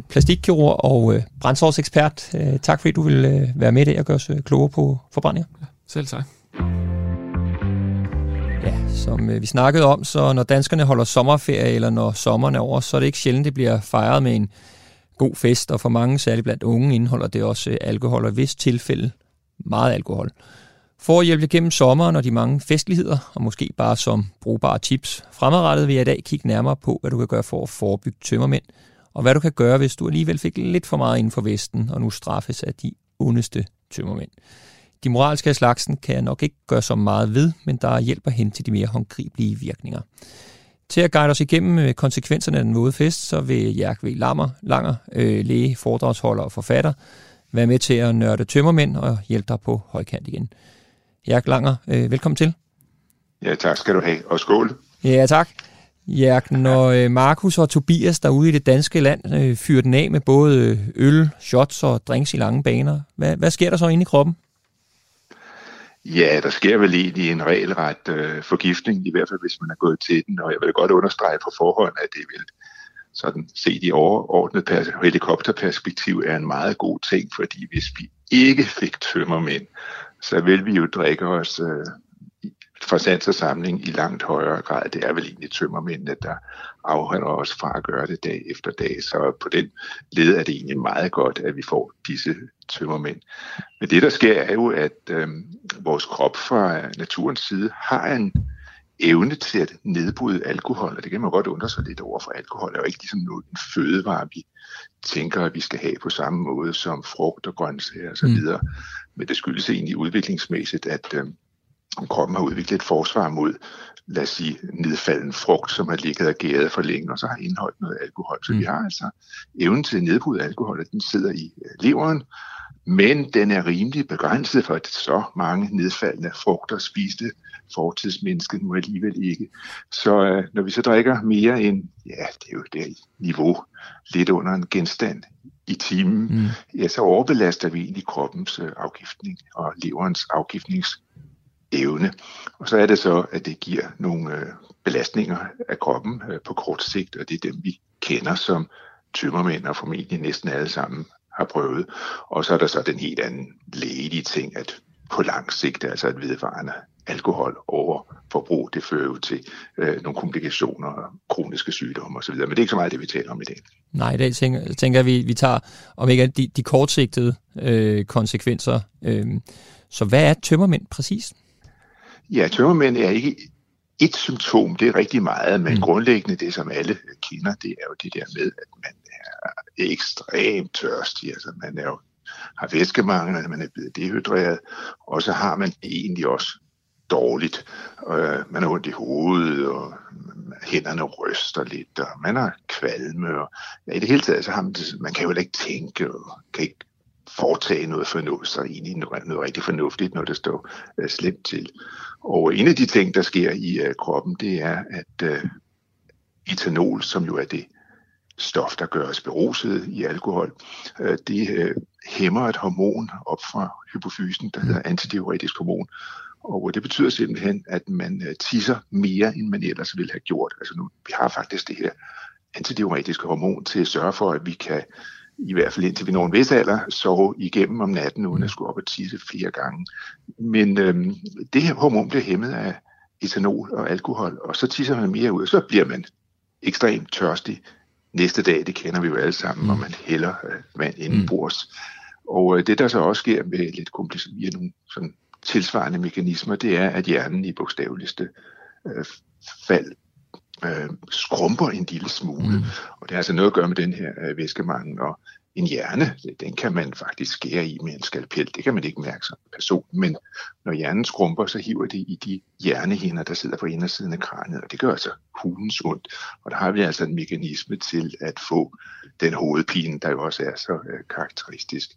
plastikkirurg og brændsårsekspert. Tak fordi du ville være med i dag og gøre os klogere på forbrændinger. Ja, selv tak. Ja, som vi snakkede om, så når danskerne holder sommerferie, eller når sommeren er over, så er det ikke sjældent, det bliver fejret med en god fest, og for mange, særligt blandt unge, indeholder det også alkohol, og i vist tilfælde meget alkohol. For at hjælpe gennem sommeren og de mange festligheder, og måske bare som brugbare tips fremadrettet, vil jeg i dag kigge nærmere på, hvad du kan gøre for at forebygge tømmermænd, og hvad du kan gøre, hvis du alligevel fik lidt for meget inden for vesten, og nu straffes af de ondeste tømmermænd. De moralske af slagsen kan jeg nok ikke gøre så meget ved, men der hjælper hen til de mere håndgribelige virkninger. Til at guide os igennem konsekvenserne af den våde fest, så vil Jerk Langer, læge, foredragsholder og forfatter, være med til at nørde tømmermænd og hjælpe dig på højkant igen. Jerk Langer, velkommen til. Ja, tak skal du have. Og skål. Ja, tak. Jerk, når Markus og Tobias derude i det danske land fyrer den af med både øl, shots og drinks i lange baner, hvad sker der så inde i kroppen? Ja, der sker vel egentlig en regelret forgiftning, i hvert fald hvis man er gået til den, og jeg vil godt understrege på forhånd, at det vil sådan set i overordnet helikopterperspektiv er en meget god ting, fordi hvis vi ikke fik tømmermænd, så vil vi jo drikke os for sans og samling i langt højere grad. Det er vel egentlig tømmermændene, der afholder os fra at gøre det dag efter dag. Så på den led er det egentlig meget godt, at vi får disse tømmermænd. Men det, der sker, er jo, at vores krop fra naturens side har en evne til at nedbryde alkohol, og det kan man godt undre sig lidt over, for alkohol er jo ikke ligesom noget en fødevare, vi tænker, at vi skal have på samme måde som frugt og grøntsager og så videre. Men det skyldes egentlig udviklingsmæssigt, at kroppen har udviklet et forsvar mod, lad os sige, nedfalden frugt, som har ligget og gæret for længe, og så har indholdt noget alkohol. Så vi har altså evnen til at nedbryde alkohol, og den sidder i leveren, men den er rimelig begrænset, for at så mange nedfaldende frugter spiste fortidsmennesket nu alligevel ikke. Så når vi så drikker mere end, ja, det er jo det niveau, lidt under en genstand i timen, ja, så overbelaster vi egentlig kroppens afgiftning og leverens afgiftningsevne. Og så er det så, at det giver nogle belastninger af kroppen på kort sigt, og det er dem, vi kender som tømmermænd, og formentlig næsten alle sammen har prøvet. Og så er der så den helt anden ledige ting, at på lang sigt, altså at vedvarende alkohol over forbrug, det fører jo til nogle komplikationer, kroniske sygdomme osv. Men det er ikke så meget det, vi taler om i dag. Nej, i dag tænker jeg, vi tager om ikke de kortsigtede konsekvenser. Så hvad er tømmermænd præcis? Ja, tømmermænd er ikke et symptom, det er rigtig meget, men grundlæggende det, som alle kender, det er jo det der med, at man er ekstremt tørstig, altså man er jo, har væskemangel, man er blevet dehydreret, og så har man egentlig også dårligt. Man har ondt i hovedet, og hænderne ryster lidt, og man har kvalme, og i det hele taget, så har man det, man kan jo ikke tænke, og kan ikke foretage noget fornuftigt, så egentlig noget rigtig fornuftigt, når det står slemt til. Og en af de ting, der sker i kroppen, det er, at etanol, som jo er det stof, der gør os beruset i alkohol, det hæmmer et hormon op fra hypofysen, der hedder antidiuretisk hormon. Og det betyder simpelthen, at man tisser mere, end man ellers ville have gjort. Altså nu, vi har faktisk det her antidiuretiske hormon til at sørge for, at vi kan, i hvert fald indtil vi når en vis alder, sove igennem om natten, uden at skulle op og tisse flere gange. Men det her hormon bliver hæmmet af etanol og alkohol, og så tisser man mere ud, og så bliver man ekstremt tørstig næste dag. Det kender vi jo alle sammen, og man hælder vand indenbords. Og det, der så også sker med lidt kompliceret nogle sådan tilsvarende mekanismer, det er, at hjernen i bogstaveligste fald skrumper en lille smule. Og det har altså noget at gøre med den her væskemangel. Og en hjerne, den kan man faktisk skære i med en skalpel. Det kan man ikke mærke som person. Men når hjernen skrumper, så hiver det i de hjernehinder, der sidder på indersiden af kraniet. Og det gør altså hulens ondt. Og der har vi altså en mekanisme til at få den hovedpine, der jo også er så karakteristisk.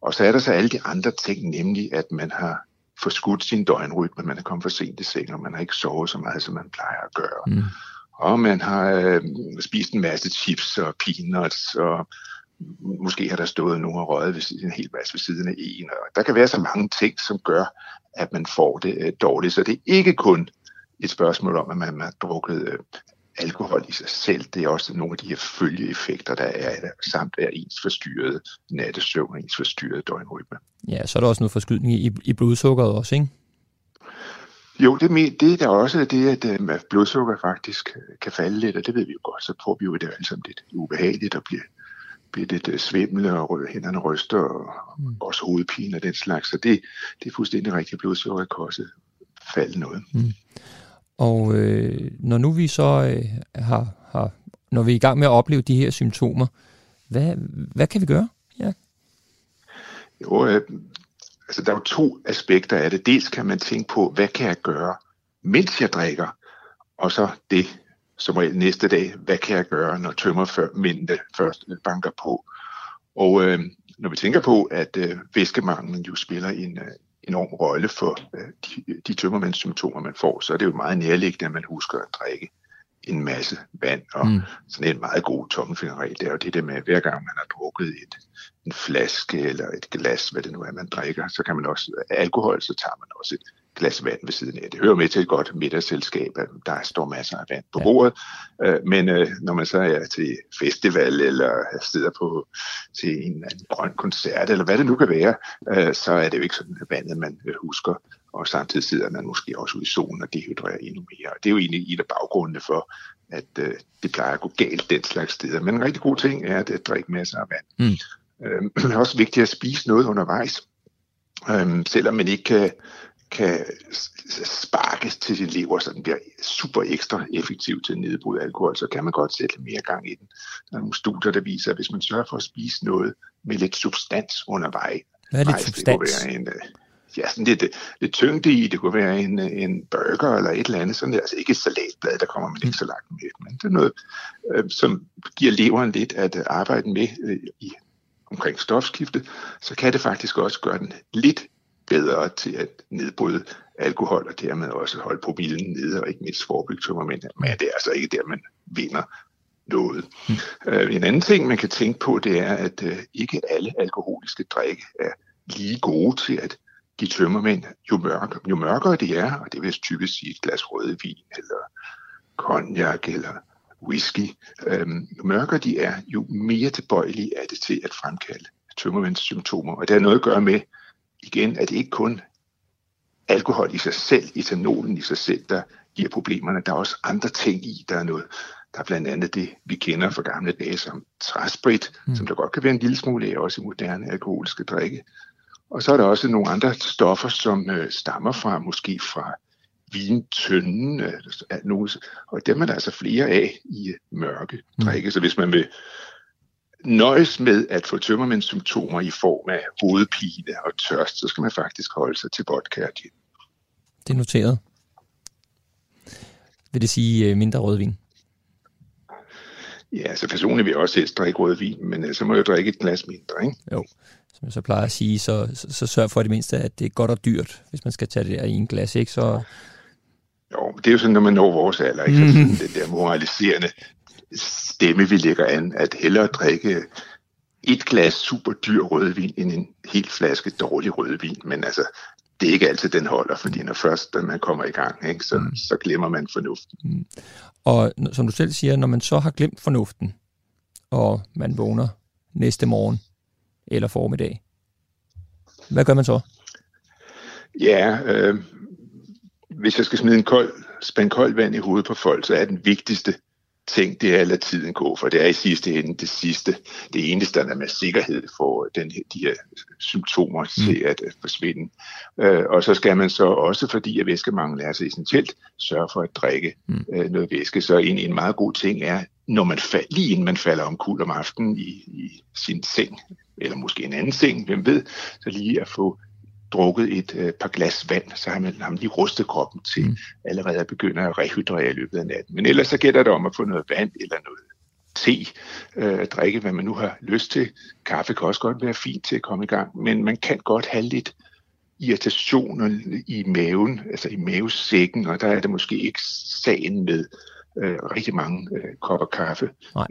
Og så er der så alle de andre ting, nemlig at man har forskudt sin døgnrytme, man er kommet for sent i seng, og man har ikke sovet så meget, som man plejer at gøre. Og man har spist en masse chips og peanuts, og måske har der stået nogen og røget en hel masse ved siden af en. Og der kan være så mange ting, som gør, at man får det dårligt. Så det er ikke kun et spørgsmål om, at man har drukket alkohol i sig selv. Det er også nogle af de her følgeeffekter, der er samt af ens forstyrret nattesøvn og ens forstyrret døgnrytme. Ja, så er der også noget forskydning i blodsukkeret også, ikke? Jo, det er der også det, at blodsukker faktisk kan falde lidt, og det ved vi jo godt. Så prøver vi jo det alle sammen lidt ubehageligt og bliver lidt svimmel og hænderne ryster og også hovedpine og den slags. Så det er fuldstændig rigtigt. Blodsukker kan også falde noget. Og når nu vi så når vi er i gang med at opleve de her symptomer, hvad kan vi gøre? Ja. Jo, altså der er jo to aspekter af det. Dels kan man tænke på, hvad kan jeg gøre, mens jeg drikker, og så det som regel næste dag, hvad kan jeg gøre, når tømmermændene først banker på. Og når vi tænker på, at væskemanglen jo spiller en enorm rolle for de tømmermandssymptomer, man får, så er det jo meget nærliggende, at man husker at drikke en masse vand. Og sådan en meget god tommelfingerregel, det er jo det der med, at hver gang man har drukket en flaske eller et glas, hvad det nu er, man drikker, så kan man også alkohol, så tager man også et glas vand ved siden af. Det hører med til et godt middagsselskab, at der står masser af vand på bordet, men når man så er til festival eller sidder til en grøn koncert, eller hvad det nu kan være, så er det jo ikke sådan vandet, man husker og samtidig sidder man måske også ude i solen og dehydrerer endnu mere. Det er jo egentlig en af baggrundene for, at det plejer at gå galt den slags steder. Men en rigtig god ting er at drikke masser af vand. Mm. Det er også vigtigt at spise noget undervejs, selvom man ikke kan sparkes til sin lever, så den bliver super ekstra effektiv til at nedbryde alkohol, så kan man godt sætte mere gang i den. Der er nogle studier, der viser, at hvis man sørger for at spise noget med lidt substans undervejs. Hvad er lidt substans? Ja, sådan lidt tyngde i, det kunne være en burger eller et eller andet, sådan altså ikke et salatblad, der kommer man ikke så langt med, men det er noget, som giver leveren lidt at arbejde med i omkring stofskifte, så kan det faktisk også gøre den lidt bedre til at nedbryde alkohol, og dermed også holde promillen nede, og ikke mindst forebygge tømmermænd. Men det er altså ikke der, man vinder noget. En anden ting, man kan tænke på, det er, at ikke alle alkoholiske drikke er lige gode til at give tømmermænd. Jo mørkere det er, og det vil typisk sige et glas rødvin, eller cognac, eller whisky, jo mørkere de er, jo mere tilbøjelige er det til at fremkalde tømmermænds symptomer. Og det har noget at gøre med, igen, at det ikke kun alkohol i sig selv, etanolen i sig selv, der giver problemerne. Der er også andre ting i, der er noget. Der er blandt andet det, vi kender fra gamle dage som træsprit, som der godt kan være en lille smule af, også i moderne alkoholiske drikke. Og så er der også nogle andre stoffer, som stammer fra, måske fra vintønden, og dem er der altså flere af i mørke drikke. Så hvis man vil nøjes med at få tømmermænds symptomer i form af hovedpine og tørst, så skal man faktisk holde sig til vodka og gin. Det er noteret. Vil det sige mindre rødvin? Ja, altså personligt vil jeg også helst drikke rødvin, men så må jeg jo drikke et glas mindre, ikke? Jo, som jeg så plejer at sige, så sørg for det mindste, at det er godt og dyrt, hvis man skal tage det der i en glas, ikke? Så... Jo, det er jo sådan, når man når vores alder, ikke? Mm. Den der moraliserende stemme, vi lægger an, at hellere drikke et glas super dyr rødvin, end en hel flaske dårlig rødvin. Men altså, det er ikke altid, den holder, fordi når først man kommer i gang, ikke, så glemmer man fornuften. Mm. Og som du selv siger, når man så har glemt fornuften, og man vågner næste morgen eller formiddag, hvad gør man så? Ja, hvis jeg skal smide en kold vand i hovedet på folk, så er den vigtigste ting, det er at lade tiden gå, for det er i sidste ende det eneste, der med sikkerhed får de her symptomer til at forsvinde. Og så skal man så også, fordi at væskemangel er så essentielt, sørge for at drikke noget væske. Så en meget god ting er, når man lige inden man falder omkuld om aftenen i sin seng, eller måske en anden seng, hvem ved, så lige at få drukket et par glas vand, så har man lige rustet kroppen til allerede begynder at rehydrere i løbet af natten. Men ellers så gælder det om at få noget vand eller noget te, at drikke, hvad man nu har lyst til. Kaffe kan også godt være fint til at komme i gang, men man kan godt have lidt irritationer i maven, altså i mavesækken, og der er det måske ikke sagen med rigtig mange kopper kaffe.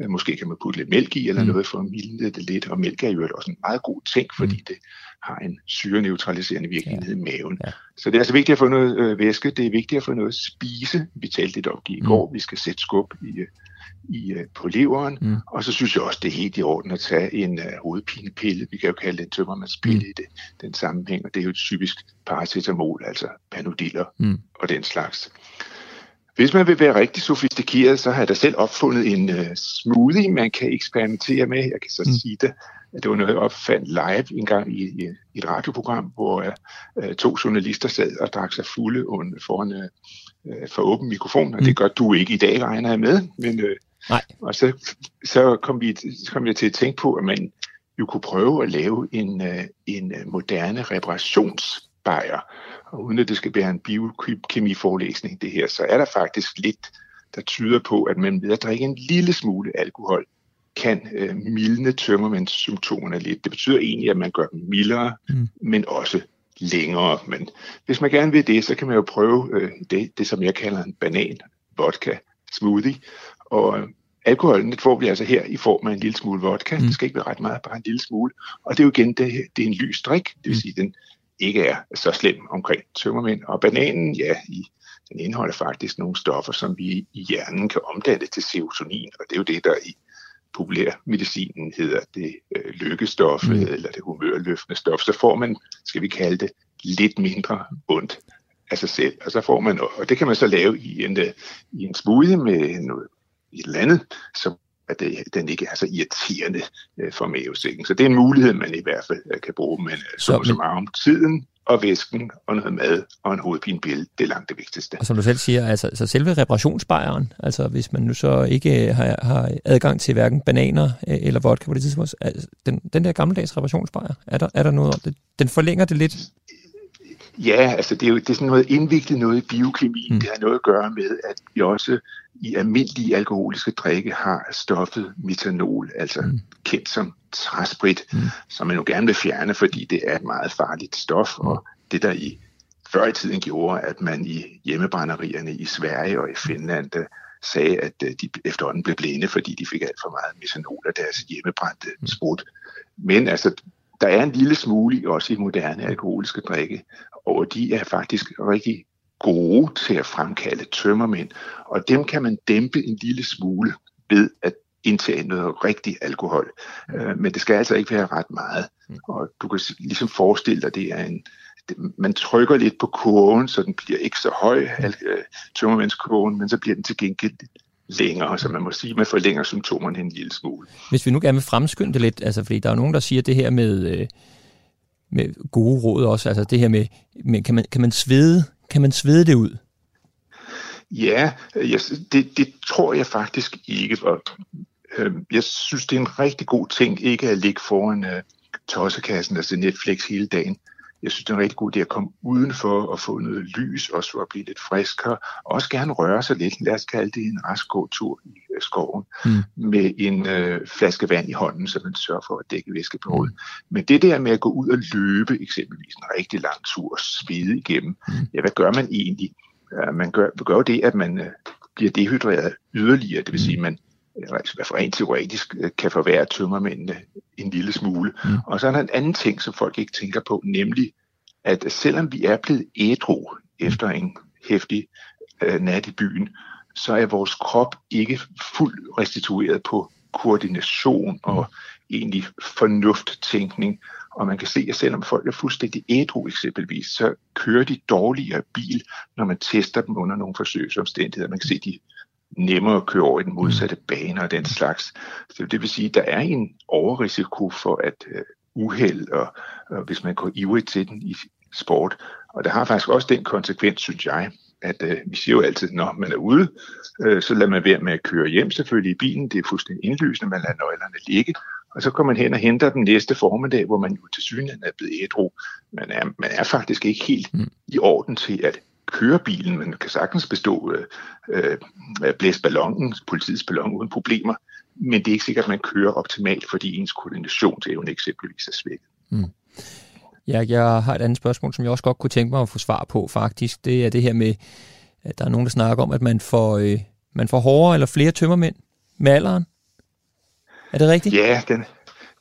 Måske kan man putte lidt mælk i eller noget for at mildne det lidt, og mælk er jo også en meget god ting, fordi det har en syreneutraliserende virkning i maven. Ja. Så det er altså vigtigt at få noget væske, det er vigtigt at få noget at spise, vi talte lidt om i går, vi skal sætte skub på leveren, og så synes jeg også, det er helt i orden at tage en hovedpinepille, vi kan jo kalde den tømmermandspille i den sammenhæng, og det er jo et typisk paracetamol, altså panodiller og den slags. Hvis man vil være rigtig sofistikeret, så har jeg da selv opfundet en smoothie, man kan eksperimentere med. Jeg kan så sige det, at det var noget, jeg opfandt live en gang i et radioprogram, hvor to journalister sad og drak sig fulde foran for åben mikrofon, og det gør du ikke i dag, regner jeg med. Men, nej. Og så kom jeg til at tænke på, at man jo kunne prøve at lave en moderne reparationsbajer. Og uden at det skal være en biokemiforelæsning, det her, så er der faktisk lidt, der tyder på, at man ved at drikke en lille smule alkohol, kan mildne tømmermænds symptomerne lidt. Det betyder egentlig, at man gør dem mildere, men også længere. Men hvis man gerne vil det, så kan man jo prøve det som jeg kalder en banan-vodka-smoothie. Og alkoholen får vi altså her i form af en lille smule vodka. Det skal ikke være ret meget, bare en lille smule. Og det er jo igen, det er en lys drik, det vil sige, den ikke er så slem omkring tømmermænd. Og bananen, ja, den indeholder faktisk nogle stoffer, som vi i hjernen kan omdanne til serotonin, og det er jo det, der i populærmedicinen hedder det lykkestof, eller det humørløftende stof. Så får man, skal vi kalde det, lidt mindre ondt af sig selv. Og så får man, og det kan man så lave i en smoothie med noget, et eller andet, som at den ikke er så irriterende for mavesækken. Så det er en mulighed, man i hvert fald kan bruge, men så meget om tiden og væsken og noget mad og en hovedpinepille, det er langt det vigtigste. Og som du selv siger, altså selve reparationsbajeren, altså hvis man nu så ikke har adgang til hverken bananer eller vodka på det tidspunkt, altså, den der gammeldags reparationsbajer, er der noget om det? Den forlænger det lidt? Ja, altså det er sådan noget indviklet noget i biokemien. Det har noget at gøre med, at vi også i almindelige alkoholiske drikke har stoffet metanol, altså kendt som træsprit, som man jo gerne vil fjerne, fordi det er et meget farligt stof, og det der i før i tiden gjorde, at man i hjemmebrænderierne i Sverige og i Finland sagde, at de efterhånden blev blinde, fordi de fik alt for meget metanol af deres hjemmebrændte sprut. Men altså, der er en lille smule også i moderne alkoholiske drikke, og de er faktisk rigtig gode til at fremkalde tømmermænd, og dem kan man dæmpe en lille smule ved at indtage noget rigtig alkohol. Men det skal altså ikke være ret meget, og du kan ligesom forestille dig, det er man trykker lidt på kurven, så den bliver ikke så høj, tømmermændskurven, men så bliver den til gengæld længere, så man må sige, at man forlænger symptomerne en lille smule. Hvis vi nu gerne vil fremskynde det lidt, altså fordi der er nogen, der siger det her med gode råd også, altså det her med kan man svede det ud? Ja, det tror jeg faktisk ikke. Jeg synes, det er en rigtig god ting ikke at ligge foran tossekassen og se Netflix hele dagen. Jeg synes, det er en rigtig god idé at komme udenfor og få noget lys, også for at blive lidt friskere. Også gerne røre sig lidt. Lad os kalde det en rask gåtur i skoven med en flaske vand i hånden, så man sørger for at dække væskebehovet. Men det der med at gå ud og løbe, eksempelvis en rigtig lang tur og svede igennem, ja, hvad gør man egentlig? Man gør det, at man bliver dehydreret yderligere, det vil sige, man rent teoretisk kan forværre tømmermændene en lille smule. Og så er der en anden ting, som folk ikke tænker på, nemlig, at selvom vi er blevet ædru efter en heftig nat i byen, så er vores krop ikke fuldt restitueret på koordination og egentlig fornufttænkning. Og man kan se, at selvom folk er fuldstændig ædru eksempelvis, så kører de dårligere bil, når man tester dem under nogle forsøgsomstændigheder. Man kan se, at de nemmere at køre over i den modsatte bane og den slags. Så det vil sige, at der er en overrisiko for at uheld, og hvis man går ivrigt til den i sport. Og der har faktisk også den konsekvens, synes jeg, at vi siger jo altid, når man er ude, så lader man være med at køre hjem selvfølgelig i bilen. Det er fuldstændig indlysende, man lader nøglerne ligge. Og så kommer man hen og henter den næste formiddag, hvor man jo til synligheden er blevet ædru. Man er faktisk ikke helt i orden til at køre bilen, men kan sagtens bestå blæse ballonen, politiets ballon uden problemer, men det er ikke sikkert, at man kører optimalt, fordi ens koordinationsevne eksempelvis er svækket. Ja, jeg har et andet spørgsmål, som jeg også godt kunne tænke mig at få svar på faktisk. Det er det her med, at der er nogen, der snakker om, at man får hårdere eller flere tømmermænd med alderen. Er det rigtigt? Ja,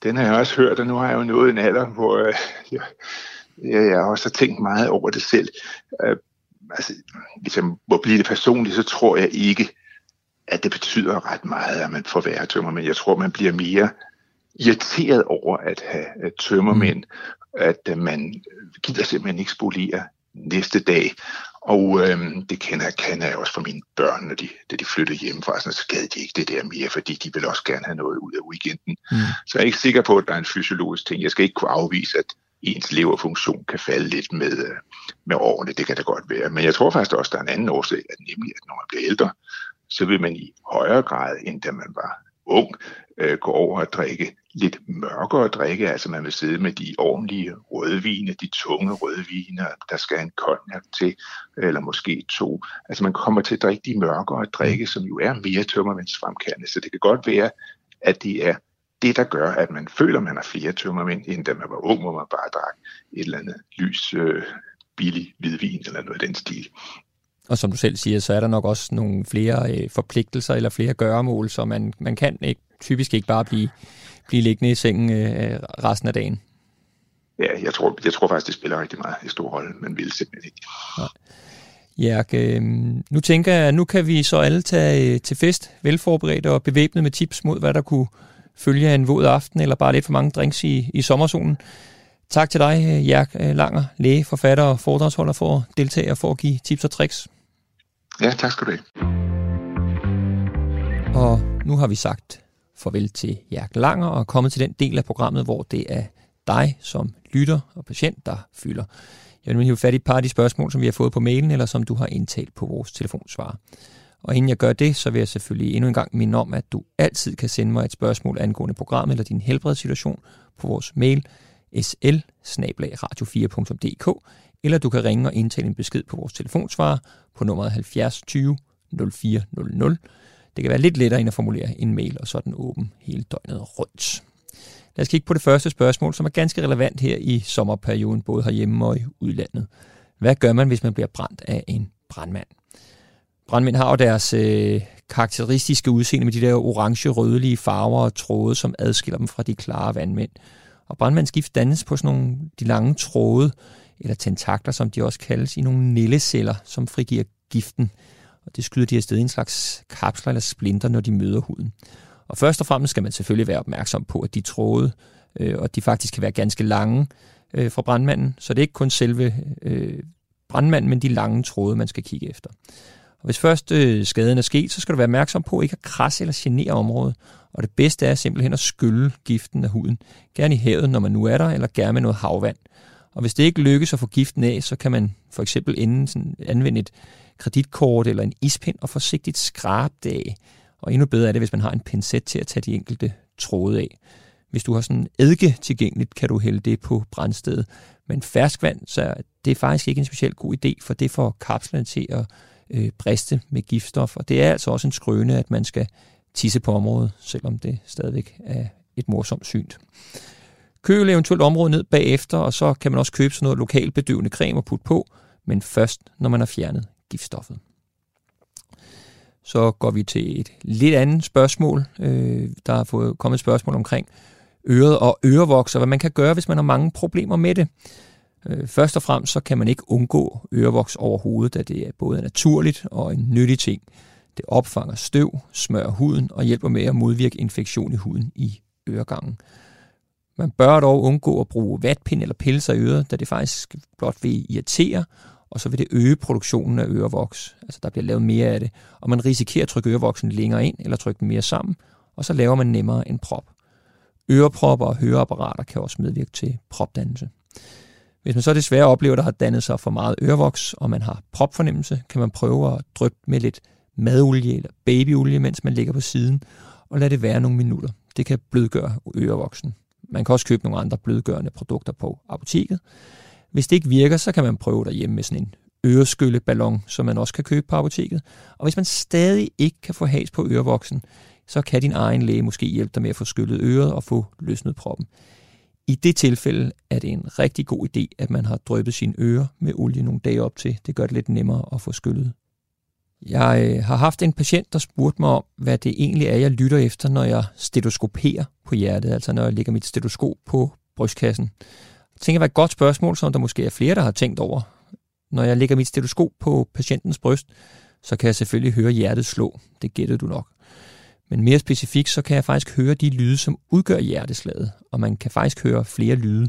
den har jeg også hørt, og nu har jeg jo nået en alder, hvor jeg også har tænkt meget over det selv. Altså, hvis jeg må blive det personligt, så tror jeg ikke, at det betyder ret meget, at man får værre tømmermænd. Jeg tror, man bliver mere irriteret over at have tømmermænd, at man gider simpelthen ikke spolere næste dag. Og det kender jeg også fra mine børn, da de flyttede hjemmefra, så gad de ikke det der mere, fordi de vil også gerne have noget ud af weekenden. Så jeg er ikke sikker på, at der er en fysiologisk ting. Jeg skal ikke kunne afvise, at ens leverfunktion kan falde lidt med årene, det kan da godt være. Men jeg tror faktisk også, der er en anden årsag, at nemlig, at når man bliver ældre, så vil man i højere grad, end da man var ung, gå over og drikke lidt mørkere drikke. Altså man vil sidde med de ordentlige rødvine, de tunge rødvine, der skal en cognac til, eller måske to. Altså man kommer til at drikke de mørkere drikke, som jo er mere tømmermændsfremkaldende. Så det kan godt være, at det er det, der gør, at man føler, man har flere tømmermænd, end da man var ung, hvor man bare drak et eller andet lys, billig hvidvin eller noget af den stil. Og som du selv siger, så er der nok også nogle flere forpligtelser eller flere gøremål, så man kan typisk ikke bare blive liggende i sengen resten af dagen. Ja, jeg tror faktisk, det spiller rigtig meget en stor rolle, men vil simpelthen ikke. Jerk, nu tænker jeg, nu kan vi så alle tage til fest, velforberedt og bevæbnet med tips mod, hvad der kunne følge en våd aften, eller bare lidt for mange drinks i sommersolen. Tak til dig, Jerk Langer, læge, forfatter og foredragsholder, for at deltage og for at give tips og tricks. Ja, tak skal du have. Og nu har vi sagt farvel til Jerk Langer og er kommet til den del af programmet, hvor det er dig som lytter og patient, der fylder. Jeg vil hive fat i et par af de spørgsmål, som vi har fået på mailen, eller som du har indtalt på vores telefonsvarer. Og inden jeg gør det, så vil jeg selvfølgelig endnu en gang minde om, at du altid kan sende mig et spørgsmål angående programmet eller din helbredssituation på vores mail sl@radio4.dk, eller du kan ringe og indtale en besked på vores telefonsvarer på nummeret 70 20 04 00. Det kan være lidt lettere end at formulere en mail, og så er den åben hele døgnet rundt. Lad os kigge på det første spørgsmål, som er ganske relevant her i sommerperioden, både herhjemme og i udlandet. Hvad gør man, hvis man bliver brændt af en brandmand? Brandmænd har jo deres karakteristiske udseende med de der orange-rødlige farver og tråde, som adskiller dem fra de klare vandmænd. Og brandmandsgift dannes på sådan nogle de lange tråde, eller tentakler, som de også kaldes, i nogle nælleceller, som frigiver giften. Og det skyder de afsted i en slags kapsler eller splinter, når de møder huden. Og først og fremmest skal man selvfølgelig være opmærksom på, at de tråde, og de faktisk kan være ganske lange fra brandmanden, så det er ikke kun selve brandmanden, men de lange tråde, man skal kigge efter. Og hvis først skaden er sket, så skal du være opmærksom på ikke at krasse eller genere området. Og det bedste er simpelthen at skylle giften af huden. Gerne i havet, når man nu er der, eller gerne med noget havvand. Og hvis det ikke lykkes at få giften af, så kan man for eksempel anvende et kreditkort eller en ispind og forsigtigt skrabe det af. Og endnu bedre er det, hvis man har en pincet til at tage de enkelte tråde af. Hvis du har sådan en eddike tilgængeligt, kan du hælde det på brandstedet. Men ferskvand, så det er faktisk ikke en specielt god idé, for det får kapslerne til at briste med giftstof. Og det er altså også en skrøne, at man skal tisse på området, selvom det stadigvæk er et morsomt syn. Køl eventuelt området ned bagefter, og så kan man også købe sådan noget lokalt bedøvende creme og putte på, men først, når man har fjernet giftstoffet. Så går vi til et lidt andet spørgsmål. Der er kommet et spørgsmål omkring øret og ørevoks, og hvad man kan gøre, hvis man har mange problemer med det. Først og fremmest så kan man ikke undgå ørevoks overhovedet, da det er både naturligt og en nyttig ting. Det opfanger støv, smører huden og hjælper med at modvirke infektion i huden i øregangen. Man bør dog undgå at bruge vatpind eller piller i øret, da det faktisk blot vil irritere, og så vil det øge produktionen af ørevoks. Altså der bliver lavet mere af det, og man risikerer at trykke ørevoksen længere ind eller trykke den mere sammen, og så laver man nemmere en prop. Ørepropper og høreapparater kan også medvirke til propdannelse. Hvis man så desværre oplever, at der har dannet sig for meget ørevoks, og man har propfornemmelse, kan man prøve at dryppe med lidt madolie eller babyolie, mens man ligger på siden, og lade det være nogle minutter. Det kan blødgøre ørevoksen. Man kan også købe nogle andre blødgørende produkter på apoteket. Hvis det ikke virker, så kan man prøve derhjemme med sådan en øreskylleballon, som man også kan købe på apoteket. Og hvis man stadig ikke kan få has på ørevoksen, så kan din egen læge måske hjælpe dig med at få skyllet øret og få løsnet proppen. I det tilfælde er det en rigtig god idé, at man har dryppet sine ører med olie nogle dage op til. Det gør det lidt nemmere at få skyllet. Jeg har haft en patient, der spurgte mig om, hvad det egentlig er, jeg lytter efter, når jeg stetoskoperer på hjertet, altså når jeg lægger mit stetoskop på brystkassen. Jeg tænker, det var et godt spørgsmål, som der måske er flere, der har tænkt over. Når jeg lægger mit stetoskop på patientens bryst, så kan jeg selvfølgelig høre hjertet slå. Det gættede du nok. Men mere specifikt, så kan jeg faktisk høre de lyde, som udgør hjerteslaget, og man kan faktisk høre flere lyde.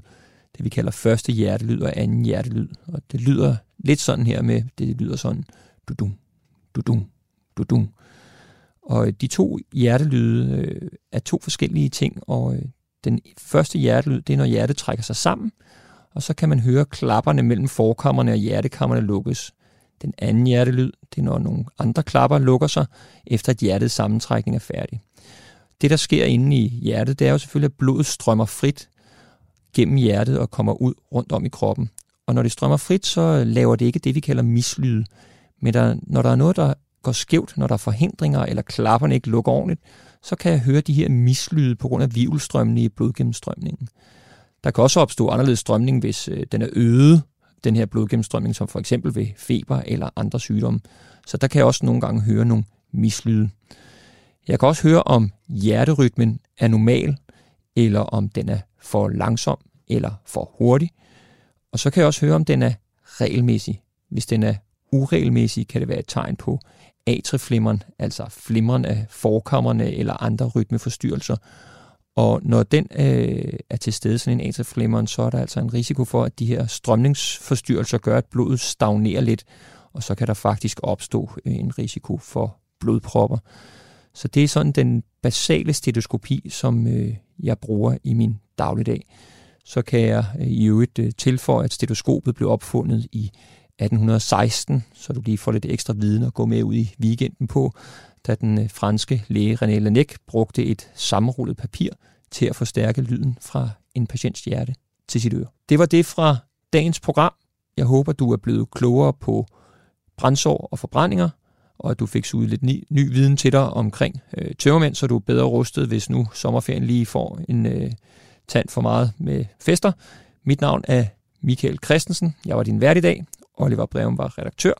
Det vi kalder første hjertelyd og anden hjertelyd. Og det lyder lidt sådan her med, det lyder sådan, dudum, dudum, dudum. Og de to hjertelyde er to forskellige ting, og den første hjertelyd, det er, når hjertet trækker sig sammen, og så kan man høre klapperne mellem forkammerne og hjertekammerne lukkes. Den anden hjertelyd, det er, når nogle andre klapper lukker sig, efter at hjertets sammentrækning er færdig. Det, der sker inde i hjertet, det er jo selvfølgelig, at blodet strømmer frit gennem hjertet og kommer ud rundt om i kroppen. Og når det strømmer frit, så laver det ikke det, vi kalder mislyde. Men når der er noget, der går skævt, når der er forhindringer eller klapperne ikke lukker ordentligt, så kan jeg høre de her mislyde på grund af hvirvelstrømmene i blodgennemstrømningen. Der kan også opstå anderledes strømning, hvis den er øget, den her blodgennemstrømning, som for eksempel ved feber eller andre sygdomme. Så der kan jeg også nogle gange høre nogle mislyde. Jeg kan også høre, om hjerterytmen er normal, eller om den er for langsom eller for hurtig. Og så kan jeg også høre, om den er regelmæssig. Hvis den er uregelmæssig, kan det være et tegn på atrieflimren, altså flimren af forkammerne eller andre rytmeforstyrrelser. Og når den er til stede, sådan en atrieflammeren, så er der altså en risiko for, at de her strømningsforstyrrelser gør, at blodet stagnerer lidt, og så kan der faktisk opstå en risiko for blodpropper. Så det er sådan den basale stetoskopi, som jeg bruger i min dagligdag. Så kan jeg i øvrigt tilføje, at stetoskopet blev opfundet i 1816, så du lige får lidt ekstra viden at gå med ud i weekenden på, da den franske læge René Laennec brugte et sammenrullet papir til at forstærke lyden fra en patients hjerte til sit øre. Det var det fra dagens program. Jeg håber, du er blevet klogere på brandsår og forbrændinger, og at du fik suget lidt ny viden til dig omkring tømmermænd, så du er bedre rustet, hvis nu sommerferien lige får en tand for meget med fester. Mit navn er Michael Christensen. Jeg var din vært i dag. Oliver Breum var redaktør.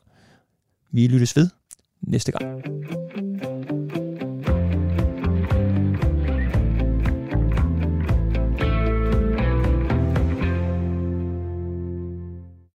Vi lyttes ved næste gang.